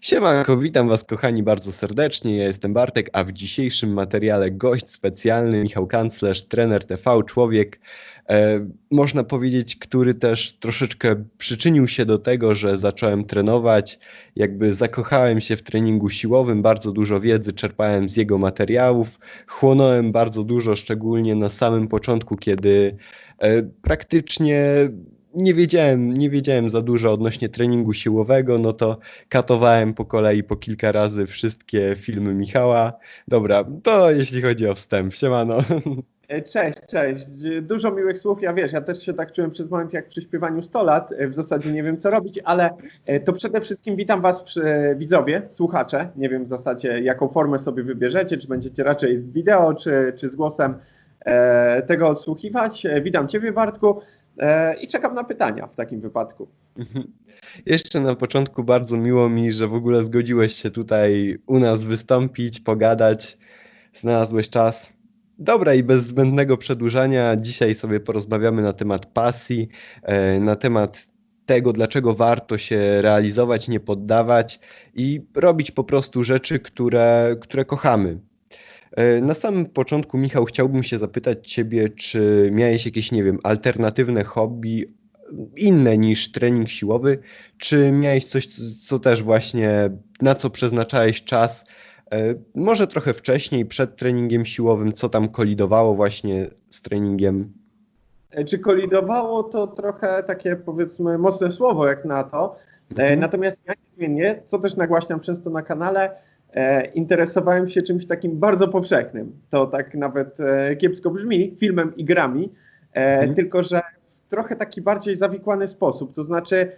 Siemanko, witam was kochani bardzo serdecznie, ja jestem Bartek, a w dzisiejszym materiale gość specjalny Michał Kanclerz, trener TV, człowiek, można powiedzieć, który też troszeczkę przyczynił się do tego, że zacząłem trenować, jakby zakochałem się w treningu siłowym, bardzo dużo wiedzy czerpałem z jego materiałów, chłonąłem bardzo dużo, szczególnie na samym początku, kiedy praktycznie nie wiedziałem za dużo odnośnie treningu siłowego, no to katowałem po kolei po kilka razy wszystkie filmy Michała. Dobra, to jeśli chodzi o wstęp, siemano. Cześć. Dużo miłych słów, ja też się tak czułem przez moment jak przy śpiewaniu 100 lat, w zasadzie nie wiem co robić, ale to przede wszystkim witam was widzowie, słuchacze, nie wiem w zasadzie jaką formę sobie wybierzecie, czy będziecie raczej z wideo, czy z głosem tego odsłuchiwać. Witam ciebie Bartku. I czekam na pytania w takim wypadku. Jeszcze na początku bardzo miło mi, że w ogóle zgodziłeś się tutaj u nas wystąpić, pogadać, znalazłeś czas. Dobra, i bez zbędnego przedłużania dzisiaj sobie porozmawiamy na temat pasji, na temat tego, dlaczego warto się realizować, nie poddawać i robić po prostu rzeczy, które kochamy. Na samym początku, Michał, chciałbym się zapytać ciebie, czy miałeś jakieś, nie wiem, alternatywne hobby, inne niż trening siłowy, czy miałeś coś, co też właśnie, na co przeznaczałeś czas, może trochę wcześniej, przed treningiem siłowym, co tam kolidowało właśnie z treningiem? Czy kolidowało, to trochę takie, powiedzmy, mocne słowo jak na to, natomiast ja niezmiennie, co też nagłaśniam często na kanale, interesowałem się czymś takim bardzo powszechnym, to tak nawet kiepsko brzmi, filmem i grami, tylko że w trochę taki bardziej zawikłany sposób, to znaczy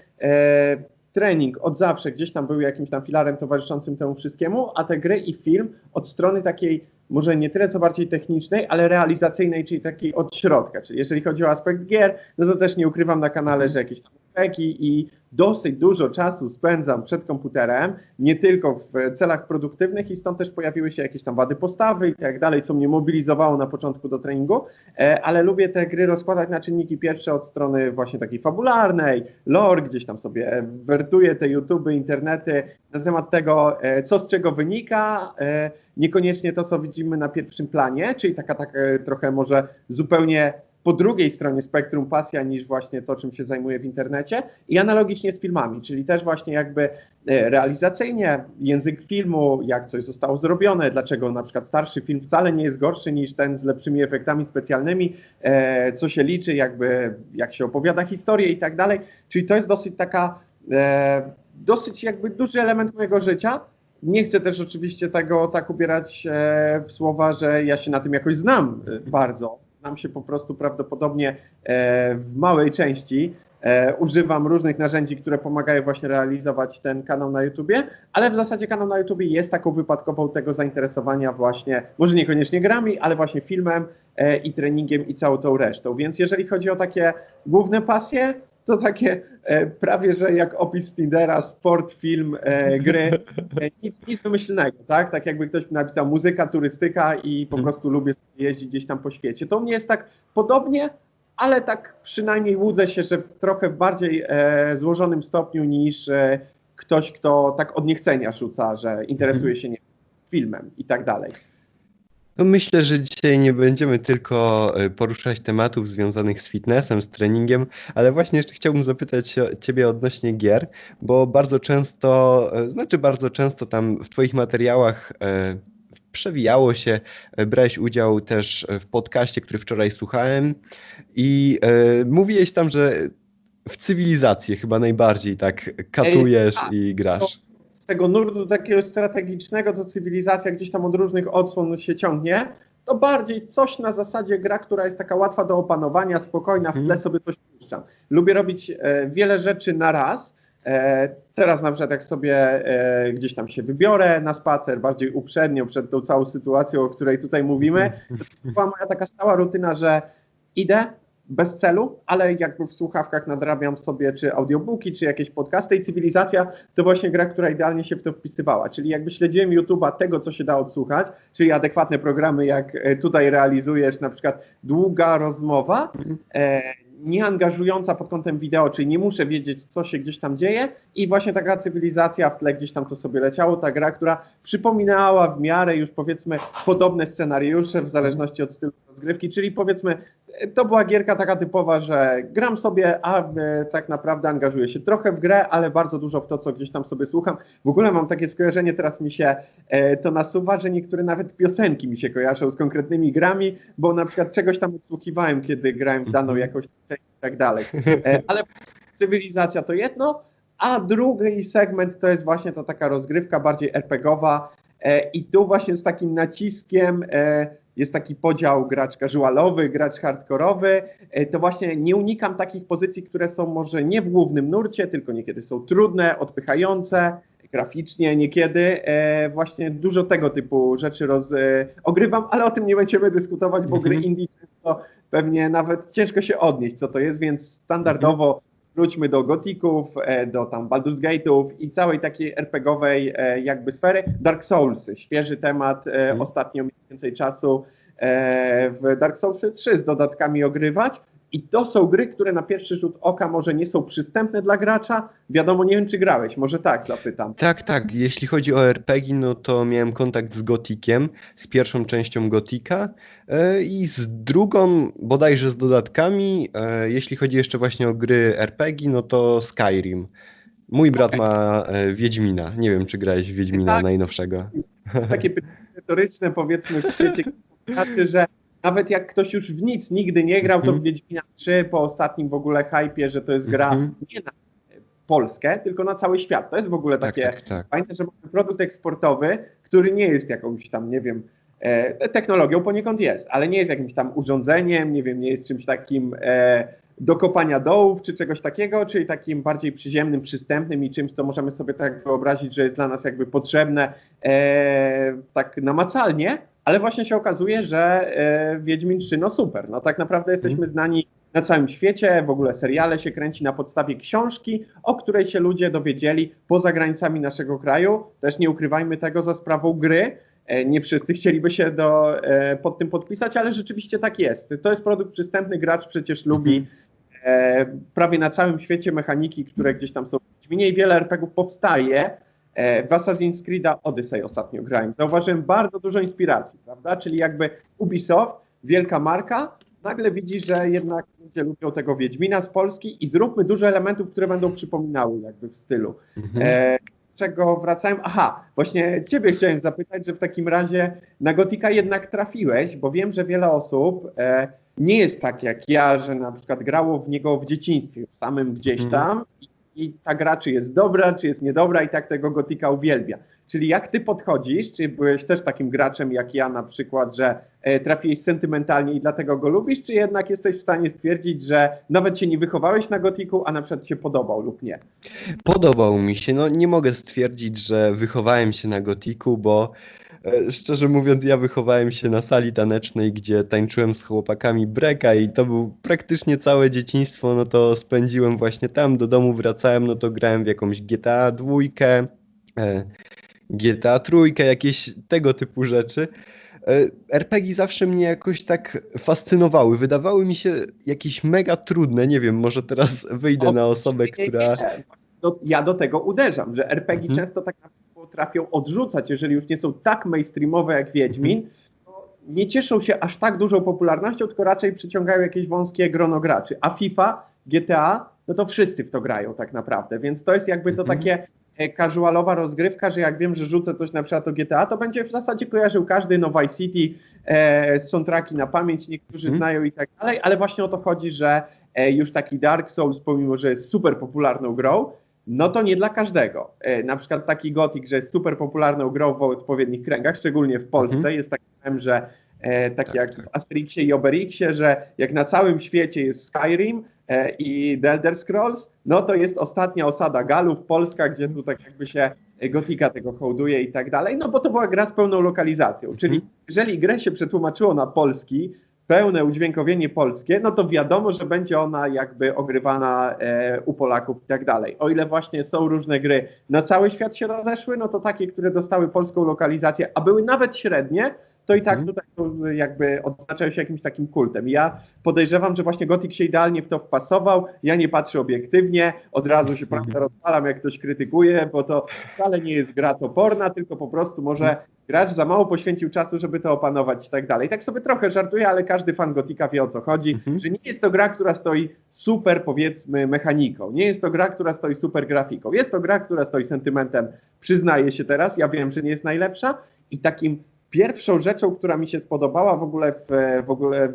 trening od zawsze gdzieś tam był jakimś tam filarem towarzyszącym temu wszystkiemu, a te gry i film od strony takiej może nie tyle co bardziej technicznej, ale realizacyjnej, czyli takiej od środka, czyli jeżeli chodzi o aspekt gier, no to też nie ukrywam na kanale, że jakieś tam i dosyć dużo czasu spędzam przed komputerem, nie tylko w celach produktywnych i stąd też pojawiły się jakieś tam wady postawy i tak dalej, co mnie mobilizowało na początku do treningu, ale lubię te gry rozkładać na czynniki pierwsze od strony właśnie takiej fabularnej, lore, gdzieś tam sobie wertuję te YouTube, internety na temat tego, co z czego wynika, niekoniecznie to, co widzimy na pierwszym planie, czyli taka trochę może zupełnie po drugiej stronie spektrum pasja niż właśnie to, czym się zajmuję w internecie i analogicznie z filmami, czyli też właśnie jakby realizacyjnie język filmu, jak coś zostało zrobione, dlaczego na przykład starszy film wcale nie jest gorszy niż ten z lepszymi efektami specjalnymi, co się liczy, jakby jak się opowiada historię i tak dalej, czyli to jest dosyć jakby duży element mojego życia. Nie chcę też oczywiście tego tak ubierać w słowa, że ja się na tym jakoś znam bardzo. Nam się po prostu prawdopodobnie w małej części używam różnych narzędzi, które pomagają właśnie realizować ten kanał na YouTubie, ale w zasadzie kanał na YouTubie jest taką wypadkową tego zainteresowania właśnie, może niekoniecznie grami, ale właśnie filmem i treningiem i całą tą resztą. Więc jeżeli chodzi o takie główne pasje, to takie prawie, że jak opis Tindera, sport, film, gry, nic wymyślnego, tak? Tak jakby ktoś napisał muzyka, turystyka i po prostu lubię sobie jeździć gdzieś tam po świecie. To u mnie jest tak podobnie, ale tak przynajmniej łudzę się, że w trochę bardziej złożonym stopniu niż ktoś, kto tak od niechcenia rzuca, że interesuje się filmem i tak dalej. No myślę, że dzisiaj nie będziemy tylko poruszać tematów związanych z fitnessem, z treningiem, ale właśnie jeszcze chciałbym zapytać ciebie odnośnie gier, bo bardzo często tam w twoich materiałach przewijało się, brałeś udział też w podcaście, który wczoraj słuchałem i mówiłeś tam, że w cywilizację chyba najbardziej tak katujesz i grasz. Tego nurtu takiego strategicznego, to cywilizacja gdzieś tam od różnych odsłon się ciągnie, to bardziej coś na zasadzie gra, która jest taka łatwa do opanowania, spokojna, w tle sobie coś puszczam. Lubię robić wiele rzeczy na raz. Teraz na przykład jak sobie gdzieś tam się wybiorę na spacer, bardziej uprzednio przed tą całą sytuacją, o której tutaj mówimy, to była moja taka stała rutyna, że idę, bez celu, ale jakby w słuchawkach nadrabiam sobie czy audiobooki, czy jakieś podcasty i cywilizacja to właśnie gra, która idealnie się w to wpisywała, czyli jakby śledziłem YouTube'a tego, co się da odsłuchać, czyli adekwatne programy, jak tutaj realizujesz na przykład długa rozmowa, nieangażująca pod kątem wideo, czyli nie muszę wiedzieć, co się gdzieś tam dzieje, i właśnie taka cywilizacja w tle gdzieś tam to sobie leciało, ta gra, która przypominała w miarę już powiedzmy podobne scenariusze w zależności od stylu rozgrywki, czyli powiedzmy to była gierka taka typowa, że gram sobie, a tak naprawdę angażuję się trochę w grę, ale bardzo dużo w to, co gdzieś tam sobie słucham. W ogóle mam takie skojarzenie, teraz mi się to nasuwa, że niektóre nawet piosenki mi się kojarzą z konkretnymi grami, bo na przykład czegoś tam odsłuchiwałem, kiedy grałem w daną jakąś część i tak dalej. Ale cywilizacja to jedno, a drugi segment to jest właśnie ta taka rozgrywka bardziej RPGowa i tu właśnie z takim naciskiem jest taki podział gracz casualowy, gracz hardkorowy. To właśnie nie unikam takich pozycji, które są może nie w głównym nurcie, tylko niekiedy są trudne, odpychające, graficznie niekiedy. Właśnie dużo tego typu rzeczy ogrywam, ale o tym nie będziemy dyskutować, bo gry indie to pewnie nawet ciężko się odnieść, co to jest, więc standardowo wróćmy do Gothików, do tam Baldur's Gate'ów i całej takiej RPGowej jakby sfery. Dark Souls, świeży temat, ostatnio mniej więcej czasu w Dark Souls 3 z dodatkami ogrywać. I to są gry, które na pierwszy rzut oka może nie są przystępne dla gracza. Wiadomo, nie wiem, czy grałeś, może tak zapytam. Tak. Jeśli chodzi o RPG, no to miałem kontakt z Gothiciem, z pierwszą częścią Gothica i z drugą bodajże z dodatkami. Jeśli chodzi jeszcze właśnie o gry RPG, no to Skyrim. Mój brat ma Wiedźmina. Nie wiem, czy grałeś w Wiedźmina najnowszego. Takie pytanie retoryczne, powiedzmy, w świecie, że nawet jak ktoś już w nic nigdy nie grał, to w Wiedźmina 3 po ostatnim w ogóle hypie, że to jest gra nie na Polskę, tylko na cały świat. To jest w ogóle takie fajne, że mamy produkt eksportowy, który nie jest jakąś tam, nie wiem, technologią poniekąd jest, ale nie jest jakimś tam urządzeniem, nie wiem, nie jest czymś takim do kopania dołów czy czegoś takiego, czyli takim bardziej przyziemnym, przystępnym i czymś, co możemy sobie tak wyobrazić, że jest dla nas jakby potrzebne tak namacalnie. Ale właśnie się okazuje, że Wiedźmin 3, no super, no tak naprawdę jesteśmy znani na całym świecie, w ogóle seriale się kręci na podstawie książki, o której się ludzie dowiedzieli poza granicami naszego kraju, też nie ukrywajmy tego za sprawą gry, nie wszyscy chcieliby się pod tym podpisać, ale rzeczywiście tak jest, to jest produkt przystępny, gracz przecież lubi prawie na całym świecie mechaniki, które gdzieś tam są w Wiedźminie i wiele RPG-ów powstaje. W Assassin's Creed Odyssey ostatnio grałem. Zauważyłem bardzo dużo inspiracji, prawda? Czyli jakby Ubisoft, wielka marka, nagle widzi, że jednak ludzie lubią tego Wiedźmina z Polski i zróbmy dużo elementów, które będą przypominały jakby w stylu. Czego wracałem? Aha, właśnie ciebie chciałem zapytać, że w takim razie na Gothica jednak trafiłeś, bo wiem, że wiele osób nie jest tak jak ja, że na przykład grało w niego w dzieciństwie, w samym gdzieś tam. I ta gra czy jest dobra, czy jest niedobra i tak tego Gothica uwielbia. Czyli jak ty podchodzisz, czy byłeś też takim graczem jak ja na przykład, że trafiłeś sentymentalnie i dlatego go lubisz, czy jednak jesteś w stanie stwierdzić, że nawet się nie wychowałeś na Gothicu, a na przykład się podobał lub nie? Podobał mi się, no nie mogę stwierdzić, że wychowałem się na Gothicu, bo szczerze mówiąc, ja wychowałem się na sali tanecznej, gdzie tańczyłem z chłopakami breka i to był praktycznie całe dzieciństwo, no to spędziłem właśnie tam, do domu wracałem, no to grałem w jakąś GTA 2, GTA 3, jakieś tego typu rzeczy. RPG zawsze mnie jakoś tak fascynowały, wydawały mi się jakieś mega trudne, nie wiem, może teraz wyjdę na osobę, która... Ja do tego uderzam, że RPG często tak potrafią odrzucać, jeżeli już nie są tak mainstreamowe jak Wiedźmin, to nie cieszą się aż tak dużą popularnością, tylko raczej przyciągają jakieś wąskie grono graczy. A FIFA, GTA, no to wszyscy w to grają tak naprawdę, więc to jest jakby to takie casualowa rozgrywka, że jak wiem, że rzucę coś na przykład o GTA, to będzie w zasadzie kojarzył każdy, no Vice City, są traki na pamięć, niektórzy znają i tak dalej, ale właśnie o to chodzi, że już taki Dark Souls, pomimo że jest super popularną grą, no to nie dla każdego. Na przykład taki Gothic, że jest super popularną grą w odpowiednich kręgach, szczególnie w Polsce, jest taki, że jak w Asterixie i Obelixie, że jak na całym świecie jest Skyrim i The Elder Scrolls, no to jest ostatnia osada Galów, Polska, gdzie tu tak jakby się Gothica tego hołduje i tak dalej, no bo to była gra z pełną lokalizacją, czyli jeżeli grę się przetłumaczyło na polski, pełne udźwiękowienie polskie, no to wiadomo, że będzie ona jakby ogrywana u Polaków i tak dalej. O ile właśnie są różne gry na cały świat się rozeszły, no to takie, które dostały polską lokalizację, a były nawet średnie, to i tak tutaj jakby odznaczają się jakimś takim kultem. Ja podejrzewam, że właśnie Gothic się idealnie w to wpasował, ja nie patrzę obiektywnie, od razu się prawda rozpalam, jak ktoś krytykuje, bo to wcale nie jest gra toporna, tylko po prostu może gracz za mało poświęcił czasu, żeby to opanować i tak dalej. Tak sobie trochę żartuję, ale każdy fan Gothika wie, o co chodzi, że nie jest to gra, która stoi super, powiedzmy, mechaniką, nie jest to gra, która stoi super grafiką, jest to gra, która stoi sentymentem, przyznaję się teraz, ja wiem, że nie jest najlepsza i takim pierwszą rzeczą, która mi się spodobała w ogóle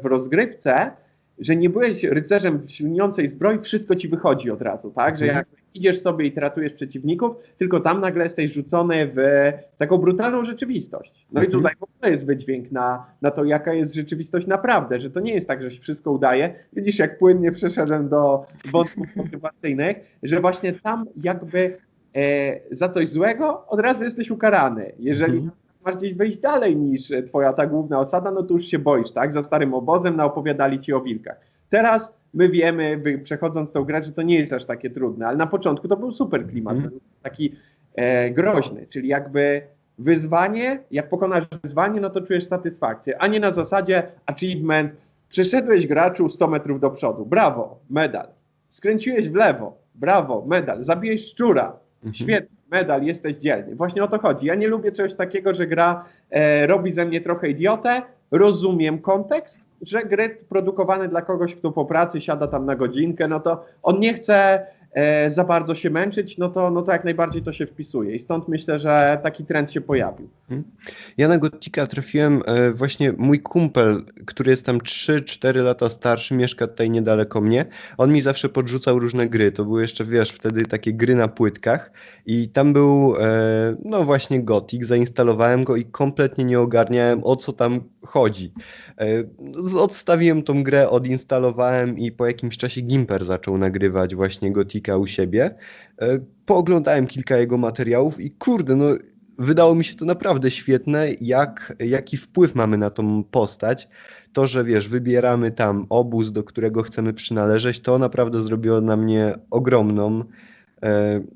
w rozgrywce, że nie byłeś rycerzem w śliniącej zbroi, wszystko ci wychodzi od razu, tak? Że jak idziesz sobie i tratujesz przeciwników, tylko tam nagle jesteś rzucony w taką brutalną rzeczywistość. No i tutaj w ogóle jest wydźwięk na to, jaka jest rzeczywistość naprawdę, że to nie jest tak, że się wszystko udaje. Widzisz, jak płynnie przeszedłem do wątków motywacyjnych, że właśnie tam jakby za coś złego od razu jesteś ukarany. Jeżeli masz gdzieś wejść dalej niż twoja ta główna osada, no to już się boisz, tak? Za starym obozem naopowiadali ci o wilkach. Teraz my wiemy, przechodząc tą grę, że to nie jest aż takie trudne, ale na początku to był super klimat, taki groźny, czyli jakby wyzwanie, jak pokonasz wyzwanie, no to czujesz satysfakcję, a nie na zasadzie achievement, przeszedłeś graczu 100 metrów do przodu, brawo, medal, skręciłeś w lewo, brawo, medal, zabiłeś szczura, świetnie, medal, jesteś dzielny. Właśnie o to chodzi. Ja nie lubię czegoś takiego, że gra robi ze mnie trochę idiotę. Rozumiem kontekst, że gry produkowane dla kogoś, kto po pracy siada tam na godzinkę, no to on nie chce za bardzo się męczyć, no to jak najbardziej to się wpisuje i stąd myślę, że taki trend się pojawił. Ja na Gothika trafiłem właśnie mój kumpel, który jest tam 3-4 lata starszy, mieszka tutaj niedaleko mnie. On mi zawsze podrzucał różne gry, to były jeszcze, wiesz, wtedy takie gry na płytkach i tam był no właśnie Gothic, zainstalowałem go i kompletnie nie ogarniałem, o co tam chodzi. Odstawiłem tą grę, odinstalowałem i po jakimś czasie Gimper zaczął nagrywać właśnie Gothic u siebie. Pooglądałem kilka jego materiałów i kurde, no wydało mi się to naprawdę świetne, jaki wpływ mamy na tą postać. To, że wiesz, wybieramy tam obóz, do którego chcemy przynależeć, to naprawdę zrobiło na mnie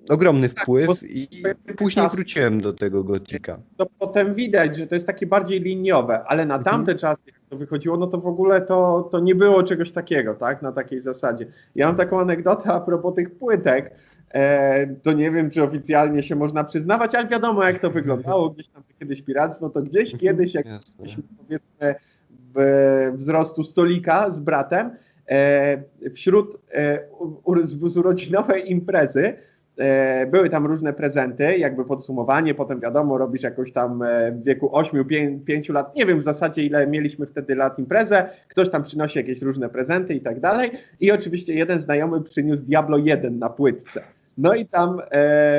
ogromny wpływ i później wróciłem do tego Gothika. To potem widać, że to jest takie bardziej liniowe, ale na tamte czasy, jak to wychodziło, no to w ogóle to nie było czegoś takiego, tak, na takiej zasadzie. Ja mam taką anegdotę a propos tych płytek, to nie wiem, czy oficjalnie się można przyznawać, ale wiadomo, jak to wyglądało, gdzieś tam kiedyś piractwo, to gdzieś kiedyś, jak byliśmy, powiedzmy, wzrostu stolika z bratem, wśród z urodzinowej imprezy były tam różne prezenty, jakby podsumowanie, potem wiadomo, robisz jakoś tam w wieku 8-5 lat, nie wiem w zasadzie ile mieliśmy wtedy lat imprezę, ktoś tam przynosi jakieś różne prezenty i tak dalej i oczywiście jeden znajomy przyniósł Diablo 1 na płytce. No i tam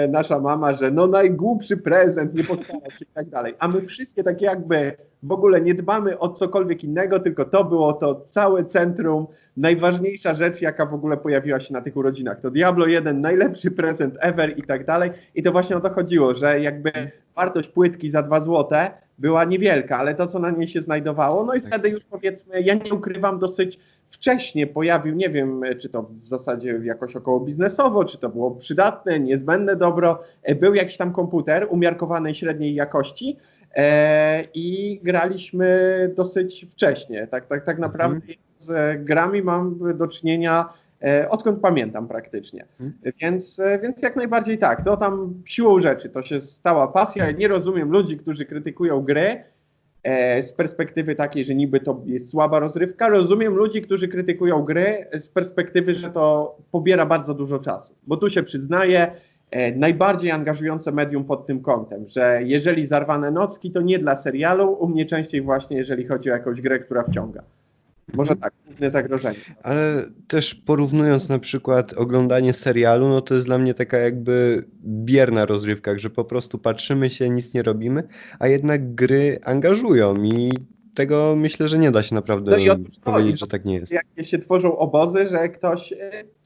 nasza mama, że no najgłupszy prezent, nie postarał się i tak dalej. A my wszystkie takie jakby w ogóle nie dbamy o cokolwiek innego, tylko to było to całe centrum, najważniejsza rzecz, jaka w ogóle pojawiła się na tych urodzinach. To Diablo 1, najlepszy prezent ever i tak dalej. I to właśnie o to chodziło, że jakby wartość płytki za 2 złote była niewielka, ale to, co na niej się znajdowało, no i wtedy już powiedzmy, ja nie ukrywam, dosyć wcześnie pojawił, nie wiem, czy to w zasadzie jakoś około biznesowo, czy to było przydatne, niezbędne dobro, był jakiś tam komputer umiarkowanej średniej jakości i graliśmy dosyć wcześnie. Tak naprawdę z grami mam do czynienia odkąd pamiętam praktycznie. Więc jak najbardziej tak, to tam siłą rzeczy, to się stała pasja. Nie rozumiem ludzi, którzy krytykują gry z perspektywy takiej, że niby to jest słaba rozrywka. Rozumiem ludzi, którzy krytykują gry z perspektywy, że to pobiera bardzo dużo czasu, bo tu się przyznaję, najbardziej angażujące medium pod tym kątem, że jeżeli zarwane nocki, to nie dla serialu, u mnie częściej właśnie jeżeli chodzi o jakąś grę, która wciąga. Może tak, główne zagrożenie. Ale też porównując na przykład oglądanie serialu, no to jest dla mnie taka jakby bierna rozrywka, że po prostu patrzymy się, nic nie robimy, a jednak gry angażują i tego myślę, że nie da się naprawdę powiedzieć, że tak nie jest. Jak się tworzą obozy, że ktoś...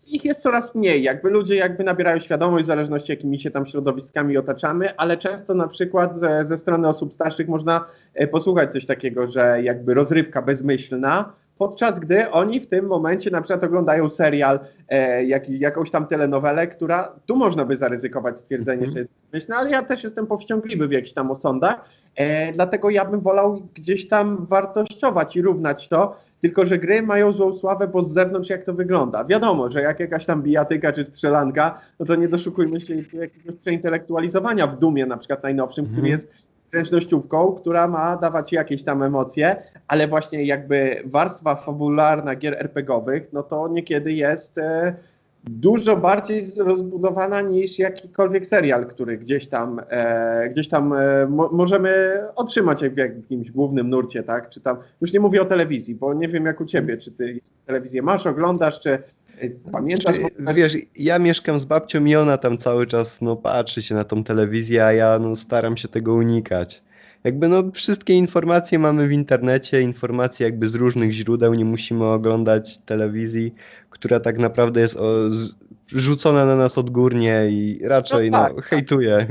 Ich jest coraz mniej, jakby ludzie jakby nabierają świadomość w zależności jakimi się tam środowiskami otaczamy, ale często na przykład ze strony osób starszych można posłuchać coś takiego, że jakby rozrywka bezmyślna podczas gdy oni w tym momencie na przykład oglądają serial, jakąś tam telenowelę, która tu można by zaryzykować stwierdzenie, że jest bezmyślna, ale ja też jestem powściągliwy w jakichś tam osądach, dlatego ja bym wolał gdzieś tam wartościować i równać to, tylko że gry mają złą sławę, bo z zewnątrz jak to wygląda. Wiadomo, że jak jakaś tam bijatyka czy strzelanka, no to nie doszukujmy się jakiegoś przeintelektualizowania w Doomie na przykład najnowszym, który jest ręcznościówką, która ma dawać jakieś tam emocje, ale właśnie jakby warstwa fabularna gier RPG-owych, no to niekiedy jest dużo bardziej rozbudowana niż jakikolwiek serial, który możemy otrzymać w jakimś głównym nurcie, tak? Czy tam, już nie mówię o telewizji, bo nie wiem jak u ciebie, czy ty telewizję masz, oglądasz, czy pamiętasz? Wiesz, ja mieszkam z babcią i ona tam cały czas patrzy się na tą telewizję, a ja staram się tego unikać. Jakby wszystkie informacje mamy w internecie, informacje jakby z różnych źródeł, nie musimy oglądać telewizji, która tak naprawdę jest rzucona na nas odgórnie i raczej hejtuje.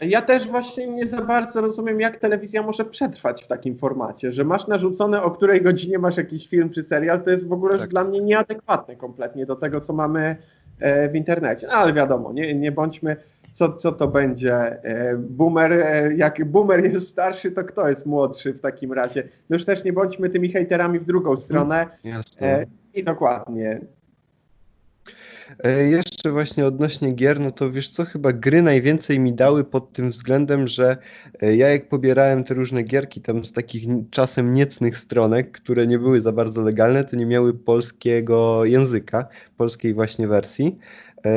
Ja też właśnie nie za bardzo rozumiem, jak telewizja może przetrwać w takim formacie, że masz narzucone, o której godzinie masz jakiś film czy serial, to jest w ogóle dla mnie nieadekwatne kompletnie do tego, co mamy w internecie. No, ale wiadomo, nie bądźmy... Co to będzie? Boomer, jak boomer jest starszy, to kto jest młodszy w takim razie? No już też nie bądźmy tymi hejterami w drugą stronę. Jasne. I dokładnie. Jeszcze właśnie odnośnie gier, no to wiesz co, chyba gry najwięcej mi dały pod tym względem, że ja jak pobierałem te różne gierki tam z takich czasem niecnych stronek, które nie były za bardzo legalne, to nie miały polskiego języka, polskiej właśnie wersji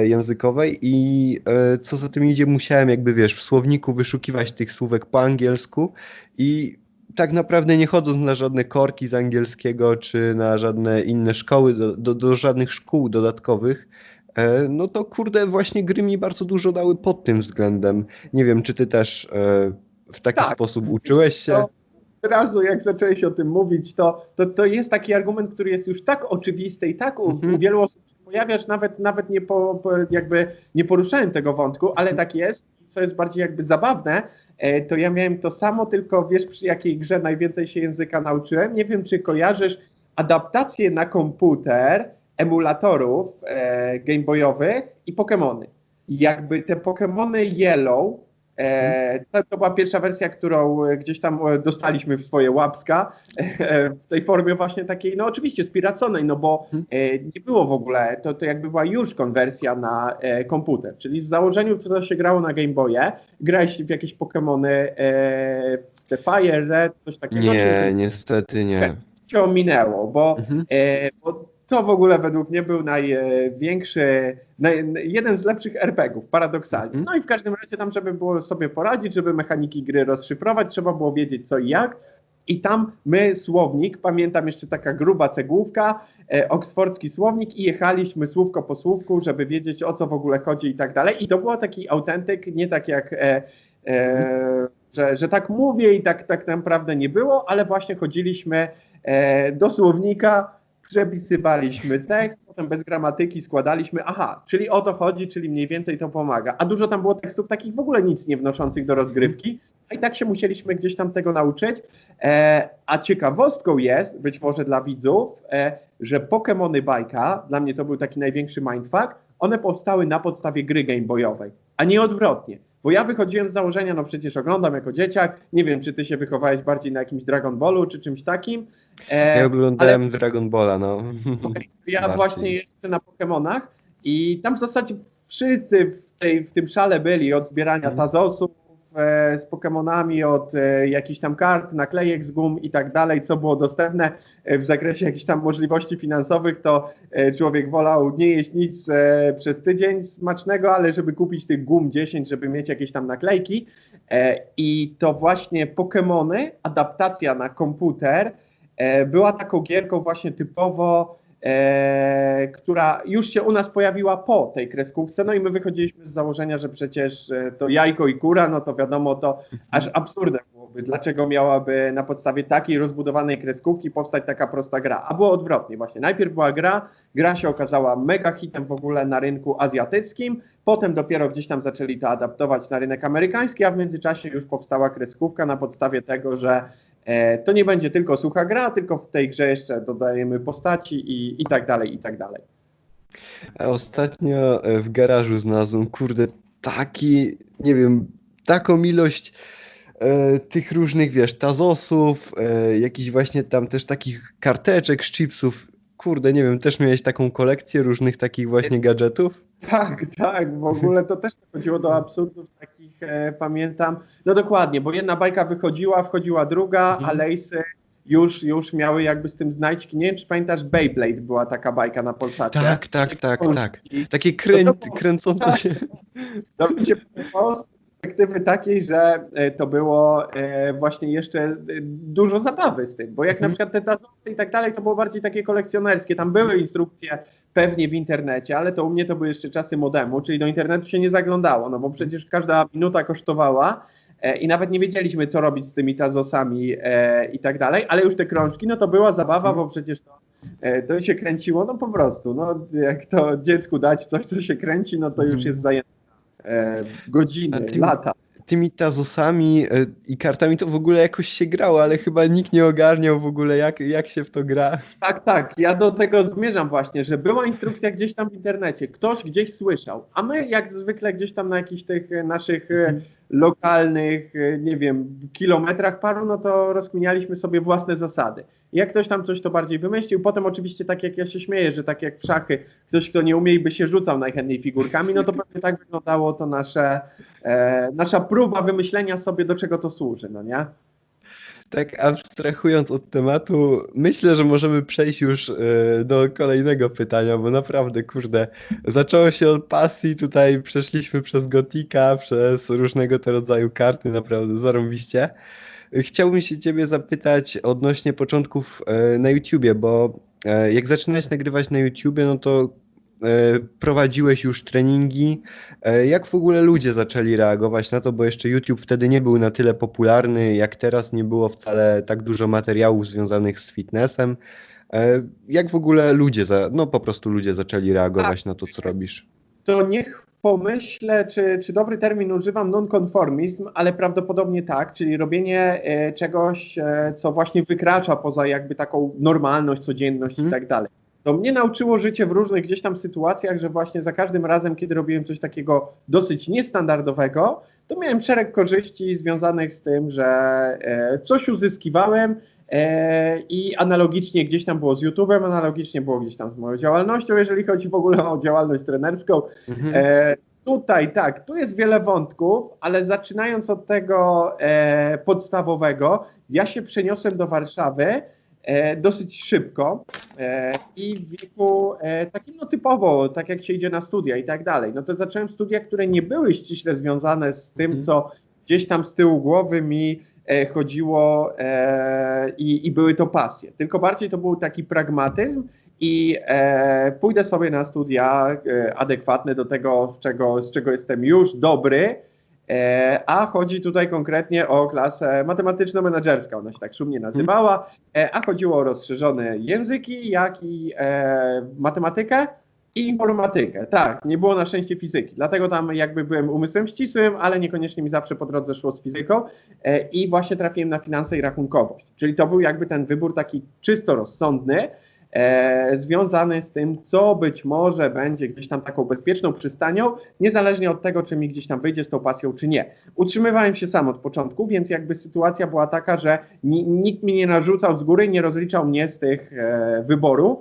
językowej i co za tym idzie, musiałem jakby wiesz, w słowniku wyszukiwać tych słówek po angielsku i tak naprawdę nie chodząc na żadne korki z angielskiego czy na żadne inne szkoły, do żadnych szkół dodatkowych, no to kurde właśnie gry mi bardzo dużo dały pod tym względem. Nie wiem, czy ty też w taki sposób uczyłeś się? Od razu jak zacząłeś o tym mówić, to jest taki argument, który jest już tak oczywisty i tak u wielu osób się pojawia, że nawet jakby nie poruszałem tego wątku, ale tak jest, co jest bardziej jakby zabawne, to ja miałem to samo, tylko wiesz przy jakiej grze najwięcej się języka nauczyłem? Nie wiem, czy kojarzysz adaptację na komputer emulatorów gameboyowych i Pokémony. Jakby te Pokémony Yellow, to była pierwsza wersja, którą gdzieś tam dostaliśmy w swoje łapska, w tej formie właśnie takiej, no oczywiście spiraconej, no bo nie było w ogóle, to jakby była już konwersja na komputer, czyli w założeniu to się grało na Game Boye, grałeś w jakieś Pokémony, te Fire Red, coś takiego. Nie, niestety nie. Cię ominęło, bo to w ogóle według mnie był największy, jeden z lepszych RPG-ów, paradoksalnie. No i w każdym razie tam, żeby było sobie poradzić, żeby mechaniki gry rozszyfrować, trzeba było wiedzieć co i jak. I tam my słownik, pamiętam jeszcze taka gruba cegłówka, oksfordzki słownik i jechaliśmy słówko po słówku, żeby wiedzieć o co w ogóle chodzi i tak dalej. I to był taki autentyk, nie tak jak... że tak mówię i tak naprawdę nie było, ale właśnie chodziliśmy do słownika, przepisywaliśmy tekst, potem bez gramatyki składaliśmy, czyli o to chodzi, czyli mniej więcej to pomaga. A dużo tam było tekstów takich w ogóle nic nie wnoszących do rozgrywki, a i tak się musieliśmy gdzieś tam tego nauczyć. A ciekawostką jest, być może dla widzów, że Pokémony bajka, dla mnie to był taki największy mindfuck, one powstały na podstawie gry gameboyowej, a nie odwrotnie. Bo ja wychodziłem z założenia, no przecież oglądam jako dzieciak, nie wiem, czy ty się wychowałeś bardziej na jakimś Dragon Ballu, czy czymś takim. Ja oglądałem Dragon Balla, no. Okay, ja bardziej. Właśnie jeszcze na Pokémonach i tam w zasadzie wszyscy w tym szale byli, od zbierania tazosów z Pokémonami, od jakichś tam kart, naklejek z gum i tak dalej, co było dostępne w zakresie jakichś tam możliwości finansowych, to człowiek wolał nie jeść nic przez tydzień smacznego, ale żeby kupić tych gum 10, żeby mieć jakieś tam naklejki. I to właśnie Pokémony, adaptacja na komputer, była taką gierką właśnie typowo, która już się u nas pojawiła po tej kreskówce, no i my wychodziliśmy z założenia, że przecież to jajko i kura, no to wiadomo, to aż absurdem byłoby, dlaczego miałaby na podstawie takiej rozbudowanej kreskówki powstać taka prosta gra, a było odwrotnie właśnie, najpierw była gra się okazała mega hitem w ogóle na rynku azjatyckim, potem dopiero gdzieś tam zaczęli to adaptować na rynek amerykański, a w międzyczasie już powstała kreskówka na podstawie tego, że To nie będzie tylko sucha gra, tylko w tej grze jeszcze dodajemy postaci i tak dalej, i tak dalej. Ostatnio w garażu znalazłem, kurde, taki, nie wiem, taką ilość tych różnych, wiesz, tazosów, jakichś właśnie tam też takich karteczek z chipsów. Kurde, nie wiem, też miałeś taką kolekcję różnych takich właśnie gadżetów? Tak, tak, w ogóle to też dochodziło do absurdów takich, pamiętam. No dokładnie, bo jedna bajka wychodziła, wchodziła druga, a lejsy już miały jakby z tym znajdźki. Nie wiem, czy pamiętasz, Beyblade była taka bajka na Polsacie. Tak. Takie kręcące się. To mi się podobało z perspektywy takiej, że to było właśnie jeszcze dużo zabawy z tym, bo jak na przykład te tazowce i tak dalej, to było bardziej takie kolekcjonerskie. Tam były instrukcje pewnie w internecie, ale to u mnie to były jeszcze czasy modemu, czyli do internetu się nie zaglądało, no bo przecież każda minuta kosztowała i nawet nie wiedzieliśmy, co robić z tymi tazosami i tak dalej, ale już te krążki, no to była zabawa, bo przecież to się kręciło, no po prostu, no jak to dziecku dać coś, co się kręci, no to już jest zajęte godziny, lata. Tymi tazosami i kartami to w ogóle jakoś się grało, ale chyba nikt nie ogarniał w ogóle, jak się w to gra. Tak, ja do tego zmierzam właśnie, że była instrukcja gdzieś tam w internecie, ktoś gdzieś słyszał, a my jak zwykle gdzieś tam na jakichś tych naszych lokalnych, nie wiem, kilometrach paru, no to rozkminialiśmy sobie własne zasady. Jak ktoś tam coś to bardziej wymyślił, potem oczywiście tak jak ja się śmieję, że tak jak w szachy, ktoś kto nie umie i by się rzucał najchętniej figurkami, no to pewnie tak wyglądało to nasza próba wymyślenia sobie, do czego to służy, no nie? Tak abstrahując od tematu, myślę, że możemy przejść już do kolejnego pytania, bo naprawdę, kurde, zaczęło się od pasji, tutaj przeszliśmy przez Gothica, przez różnego to rodzaju karty, naprawdę zarąbiście. Chciałbym się ciebie zapytać odnośnie początków na YouTubie, bo jak zaczynałeś nagrywać na YouTubie, no to prowadziłeś już treningi. Jak w ogóle ludzie zaczęli reagować na to, bo jeszcze YouTube wtedy nie był na tyle popularny jak teraz, nie było wcale tak dużo materiałów związanych z fitnessem. Jak w ogóle ludzie zaczęli reagować na to, co robisz? To niech pomyślę, czy dobry termin używam, nonkonformizm, ale prawdopodobnie tak, czyli robienie czegoś, co właśnie wykracza poza jakby taką normalność, codzienność i tak dalej. To mnie nauczyło życie w różnych gdzieś tam sytuacjach, że właśnie za każdym razem, kiedy robiłem coś takiego dosyć niestandardowego, to miałem szereg korzyści związanych z tym, że coś uzyskiwałem i analogicznie gdzieś tam było z YouTube'em, analogicznie było gdzieś tam z moją działalnością, jeżeli chodzi w ogóle o działalność trenerską. Tu jest wiele wątków, ale zaczynając od tego podstawowego, ja się przeniosłem do Warszawy dosyć szybko i w wieku takim no typowo, tak jak się idzie na studia i tak dalej, no to zacząłem studia, które nie były ściśle związane z tym, co gdzieś tam z tyłu głowy mi chodziło i były to pasje, tylko bardziej to był taki pragmatyzm i pójdę sobie na studia adekwatne do tego, z czego jestem już dobry, a chodzi tutaj konkretnie o klasę matematyczno-menedżerską, ona się tak szumnie nazywała, a chodziło o rozszerzone języki, jak i matematykę i informatykę. Tak, nie było na szczęście fizyki, dlatego tam jakby byłem umysłem ścisłym, ale niekoniecznie mi zawsze po drodze szło z fizyką i właśnie trafiłem na finanse i rachunkowość, czyli to był jakby ten wybór taki czysto rozsądny, związany z tym, co być może będzie gdzieś tam taką bezpieczną przystanią, niezależnie od tego, czy mi gdzieś tam wyjdzie z tą pasją, czy nie. Utrzymywałem się sam od początku, więc jakby sytuacja była taka, że nikt mi nie narzucał z góry, nie rozliczał mnie z tych wyborów,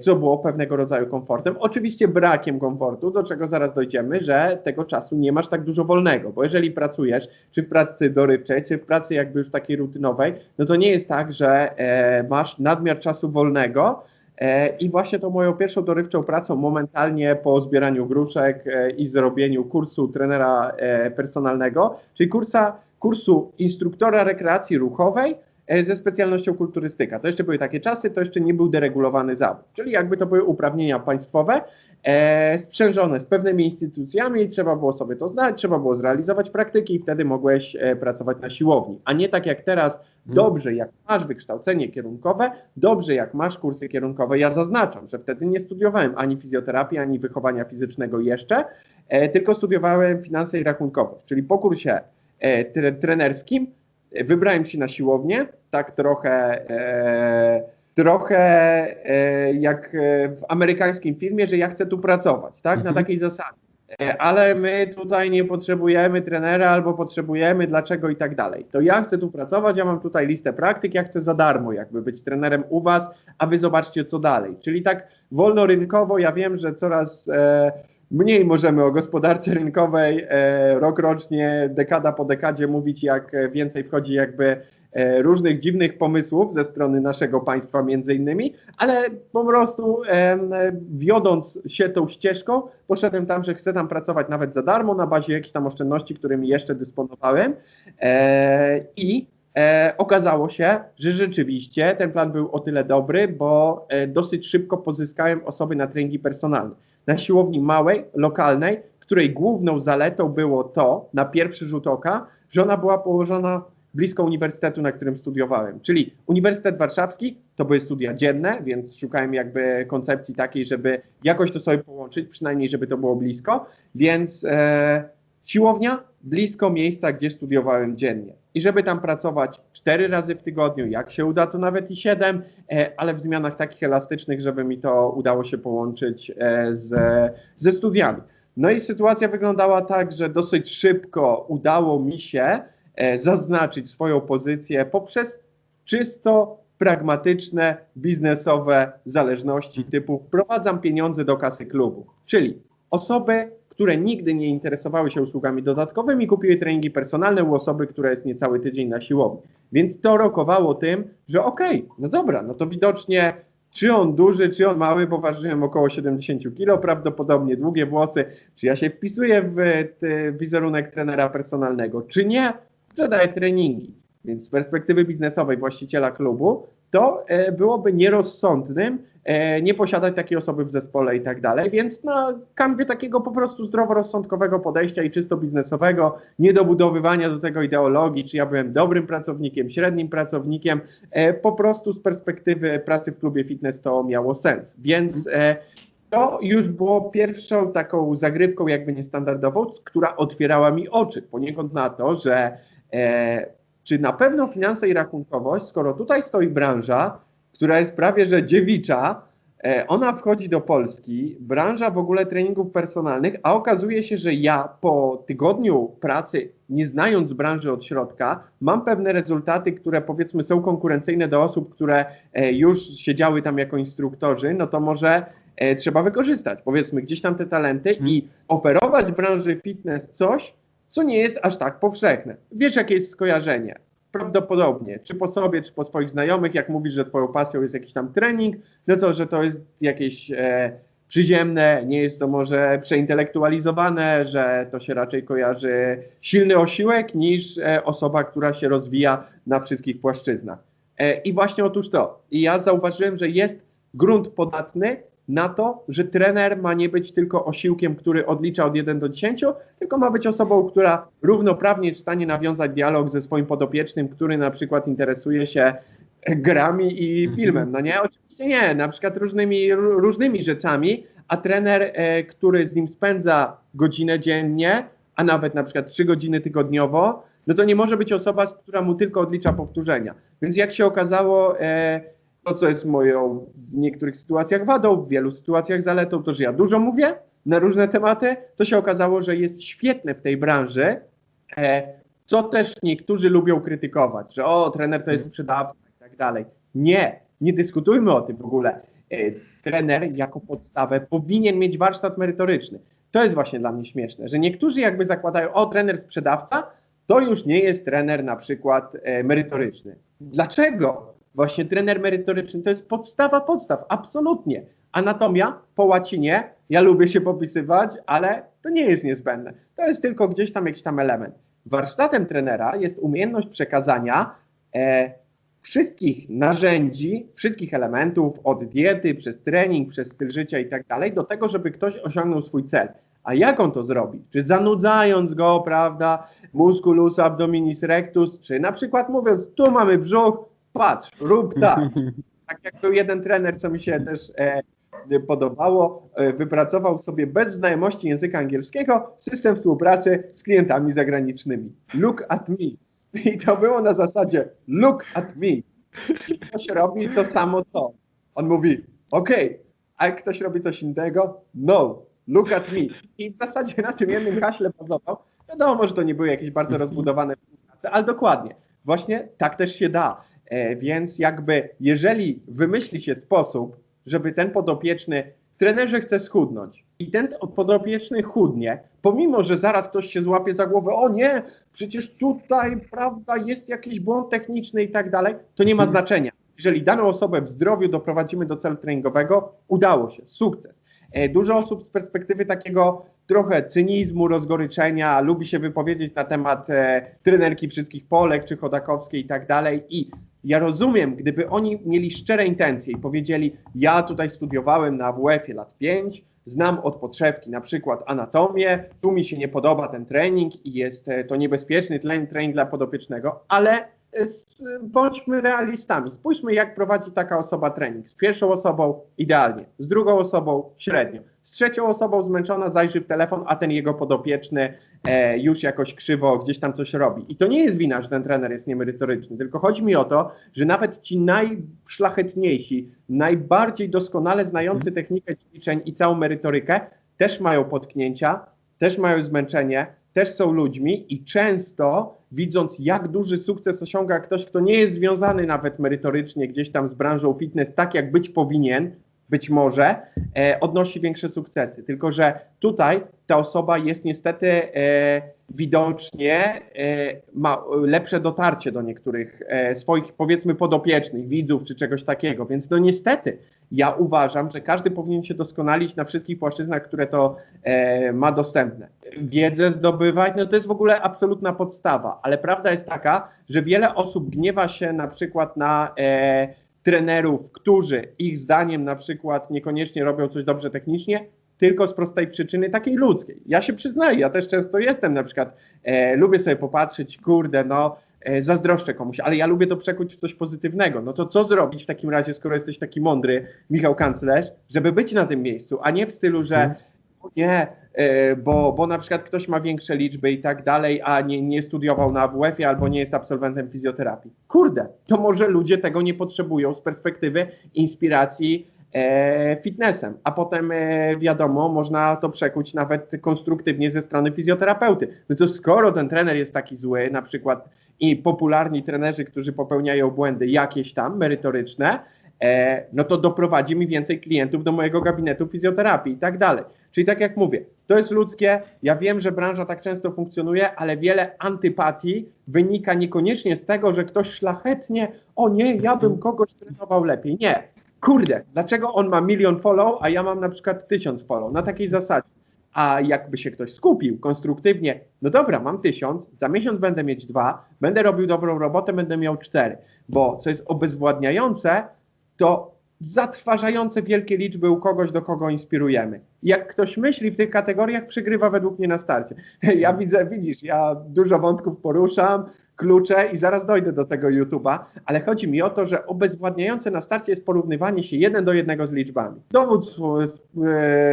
co było pewnego rodzaju komfortem. Oczywiście brakiem komfortu, do czego zaraz dojdziemy, że tego czasu nie masz tak dużo wolnego, bo jeżeli pracujesz, czy w pracy dorywczej, czy w pracy jakby już takiej rutynowej, no to nie jest tak, że masz nadmiar czasu wolnego i właśnie tą moją pierwszą dorywczą pracą momentalnie po zbieraniu gruszek i zrobieniu kursu trenera personalnego, czyli kursu instruktora rekreacji ruchowej, ze specjalnością kulturystyka. To jeszcze były takie czasy, to jeszcze nie był deregulowany zawód, czyli jakby to były uprawnienia państwowe sprzężone z pewnymi instytucjami, trzeba było sobie to znać, trzeba było zrealizować praktyki i wtedy mogłeś pracować na siłowni, a nie tak jak teraz, dobrze jak masz wykształcenie kierunkowe, dobrze jak masz kursy kierunkowe. Ja zaznaczam, że wtedy nie studiowałem ani fizjoterapii, ani wychowania fizycznego jeszcze, tylko studiowałem finanse i rachunkowość, czyli po kursie trenerskim Wybrałem się na siłownię, tak trochę jak w amerykańskim filmie, że ja chcę tu pracować, tak, na takiej zasadzie. Ale my tutaj nie potrzebujemy trenera albo potrzebujemy dlaczego i tak dalej. To ja chcę tu pracować, ja mam tutaj listę praktyk, ja chcę za darmo jakby być trenerem u was, a wy zobaczcie co dalej. Czyli tak wolnorynkowo ja wiem, że coraz mniej możemy o gospodarce rynkowej rok rocznie, dekada po dekadzie mówić, jak więcej wchodzi jakby różnych dziwnych pomysłów ze strony naszego państwa między innymi, ale po prostu wiodąc się tą ścieżką, poszedłem tam, że chcę tam pracować nawet za darmo na bazie jakichś tam oszczędności, którymi jeszcze dysponowałem i okazało się, że rzeczywiście ten plan był o tyle dobry, bo dosyć szybko pozyskałem osoby na treningi personalne. Na siłowni małej, lokalnej, której główną zaletą było to, na pierwszy rzut oka, że ona była położona blisko uniwersytetu, na którym studiowałem. Czyli Uniwersytet Warszawski to były studia dzienne, więc szukałem jakby koncepcji takiej, żeby jakoś to sobie połączyć, przynajmniej żeby to było blisko, więc siłownia blisko miejsca, gdzie studiowałem dziennie. I żeby tam pracować 4 razy w tygodniu, jak się uda to nawet i 7, ale w zmianach takich elastycznych, żeby mi to udało się połączyć ze studiami. No i sytuacja wyglądała tak, że dosyć szybko udało mi się zaznaczyć swoją pozycję poprzez czysto pragmatyczne, biznesowe zależności typu wprowadzam pieniądze do kasy klubu, czyli osoby, które nigdy nie interesowały się usługami dodatkowymi, kupiły treningi personalne u osoby, która jest niecały tydzień na siłowni. Więc to rokowało tym, że okej, no dobra, no to widocznie czy on duży, czy on mały, bo ważyłem około 70 kg, prawdopodobnie długie włosy, czy ja się wpisuję w wizerunek trenera personalnego, czy nie, sprzedaję treningi. Więc z perspektywy biznesowej właściciela klubu to byłoby nierozsądnym nie posiadać takiej osoby w zespole i tak dalej, więc na kanwie takiego po prostu zdroworozsądkowego podejścia i czysto biznesowego, niedobudowywania do tego ideologii, czy ja byłem dobrym pracownikiem, średnim pracownikiem, po prostu z perspektywy pracy w klubie fitness to miało sens, więc to już było pierwszą taką zagrywką jakby niestandardową, która otwierała mi oczy poniekąd na to, że czy na pewno finanse i rachunkowość, skoro tutaj stoi branża, która jest prawie że dziewicza, ona wchodzi do Polski, branża w ogóle treningów personalnych, a okazuje się, że ja po tygodniu pracy, nie znając branży od środka, mam pewne rezultaty, które powiedzmy są konkurencyjne do osób, które już siedziały tam jako instruktorzy, no to może trzeba wykorzystać, powiedzmy, gdzieś tam te talenty i oferować branży fitness coś, co nie jest aż tak powszechne. Wiesz, jakie jest skojarzenie? Prawdopodobnie, czy po sobie, czy po swoich znajomych, jak mówisz, że twoją pasją jest jakiś tam trening, no to, że to jest jakieś przyziemne, nie jest to może przeintelektualizowane, że to się raczej kojarzy silny osiłek niż osoba, która się rozwija na wszystkich płaszczyznach. I właśnie otóż to. I ja zauważyłem, że jest grunt podatny na to, że trener ma nie być tylko osiłkiem, który odlicza od 1 do 10, tylko ma być osobą, która równoprawnie jest w stanie nawiązać dialog ze swoim podopiecznym, który na przykład interesuje się grami i filmem. No nie, oczywiście nie, na przykład różnymi rzeczami, a trener, który z nim spędza godzinę dziennie, a nawet na przykład 3 godziny tygodniowo, no to nie może być osoba, która mu tylko odlicza powtórzenia. Więc jak się okazało, to, co jest moją w niektórych sytuacjach wadą, w wielu sytuacjach zaletą, to, że ja dużo mówię na różne tematy, to się okazało, że jest świetne w tej branży, co też niektórzy lubią krytykować, że o, trener to jest sprzedawca i tak dalej. Nie, nie dyskutujmy o tym w ogóle. Trener jako podstawę powinien mieć warsztat merytoryczny. To jest właśnie dla mnie śmieszne, że niektórzy jakby zakładają, o, trener sprzedawca, to już nie jest trener na przykład merytoryczny. Dlaczego? Właśnie trener merytoryczny to jest podstawa podstaw, absolutnie. Anatomia po łacinie, ja lubię się popisywać, ale to nie jest niezbędne. To jest tylko gdzieś tam jakiś tam element. Warsztatem trenera jest umiejętność przekazania wszystkich narzędzi, wszystkich elementów od diety, przez trening, przez styl życia i tak dalej, do tego, żeby ktoś osiągnął swój cel. A jak on to zrobi? Czy zanudzając go, prawda, musculus abdominis rectus, czy na przykład mówiąc, tu mamy brzuch, patrz, rób tak. Tak jak był jeden trener, co mi się też podobało, wypracował sobie bez znajomości języka angielskiego system współpracy z klientami zagranicznymi. Look at me. I to było na zasadzie look at me. I ktoś robi to samo co. On mówi okej, a jak ktoś robi coś innego, no, look at me. I w zasadzie na tym jednym haśle bazował. Wiadomo, że to nie były jakieś bardzo rozbudowane współprace, ale dokładnie. Właśnie tak też się da. Więc jakby jeżeli wymyśli się sposób, żeby ten podopieczny, trenerze chce schudnąć i ten podopieczny chudnie, pomimo, że zaraz ktoś się złapie za głowę, o nie, przecież tutaj, prawda, jest jakiś błąd techniczny i tak dalej, to nie ma znaczenia. Jeżeli daną osobę w zdrowiu doprowadzimy do celu treningowego, udało się, sukces. Dużo osób z perspektywy takiego trochę cynizmu, rozgoryczenia, lubi się wypowiedzieć na temat trenerki wszystkich Polek czy Chodakowskiej i tak dalej. I ja rozumiem, gdyby oni mieli szczere intencje i powiedzieli, ja tutaj studiowałem na AWF-ie lat 5, znam od podszewki na przykład anatomię, tu mi się nie podoba ten trening i jest to niebezpieczny trening dla podopiecznego, ale bądźmy realistami. Spójrzmy, jak prowadzi taka osoba trening. Z pierwszą osobą idealnie, z drugą osobą średnio, z trzecią osobą zmęczona zajrzy w telefon, a ten jego podopieczny już jakoś krzywo gdzieś tam coś robi. I to nie jest wina, że ten trener jest niemerytoryczny, tylko chodzi mi o to, że nawet ci najszlachetniejsi, najbardziej doskonale znający technikę ćwiczeń i całą merytorykę też mają potknięcia, też mają zmęczenie, też są ludźmi i często widząc, jak duży sukces osiąga ktoś, kto nie jest związany nawet merytorycznie gdzieś tam z branżą fitness, tak jak być powinien, być może, odnosi większe sukcesy. Tylko że tutaj ta osoba jest niestety widocznie, ma lepsze dotarcie do niektórych swoich, powiedzmy, podopiecznych, widzów czy czegoś takiego. Więc no niestety, ja uważam, że każdy powinien się doskonalić na wszystkich płaszczyznach, które to ma dostępne. Wiedzę zdobywać, no to jest w ogóle absolutna podstawa, ale prawda jest taka, że wiele osób gniewa się na przykład na trenerów, którzy ich zdaniem na przykład niekoniecznie robią coś dobrze technicznie, tylko z prostej przyczyny takiej ludzkiej. Ja się przyznaję, ja też często jestem na przykład, lubię sobie popatrzeć, kurde, no zazdroszczę komuś, ale ja lubię to przekuć w coś pozytywnego. No to co zrobić w takim razie, skoro jesteś taki mądry, Michał Kanclerz, żeby być na tym miejscu, a nie w stylu, że nie, bo na przykład ktoś ma większe liczby i tak dalej, a nie studiował na AWF-ie albo nie jest absolwentem fizjoterapii. Kurde, to może ludzie tego nie potrzebują z perspektywy inspiracji fitnessem, a potem wiadomo, można to przekuć nawet konstruktywnie ze strony fizjoterapeuty. No to skoro ten trener jest taki zły, na przykład i popularni trenerzy, którzy popełniają błędy jakieś tam merytoryczne, no to doprowadzi mi więcej klientów do mojego gabinetu fizjoterapii i tak dalej. Czyli tak jak mówię, to jest ludzkie, ja wiem, że branża tak często funkcjonuje, ale wiele antypatii wynika niekoniecznie z tego, że ktoś szlachetnie, o nie, ja bym kogoś trenował lepiej. Nie, kurde, dlaczego on ma 1 000 000 follow, a ja mam na przykład 1000 follow, na takiej zasadzie. A jakby się ktoś skupił konstruktywnie, no dobra, mam 1000, za miesiąc będę mieć 2, będę robił dobrą robotę, będę miał 4, bo co jest obezwładniające, to zatrważające wielkie liczby u kogoś, do kogo inspirujemy. Jak ktoś myśli w tych kategoriach, przegrywa według mnie na starcie. Ja widzę, widzisz, ja dużo wątków poruszam, klucze i zaraz dojdę do tego YouTube'a, ale chodzi mi o to, że obezwładniające na starcie jest porównywanie się 1 do 1 z liczbami. Dowód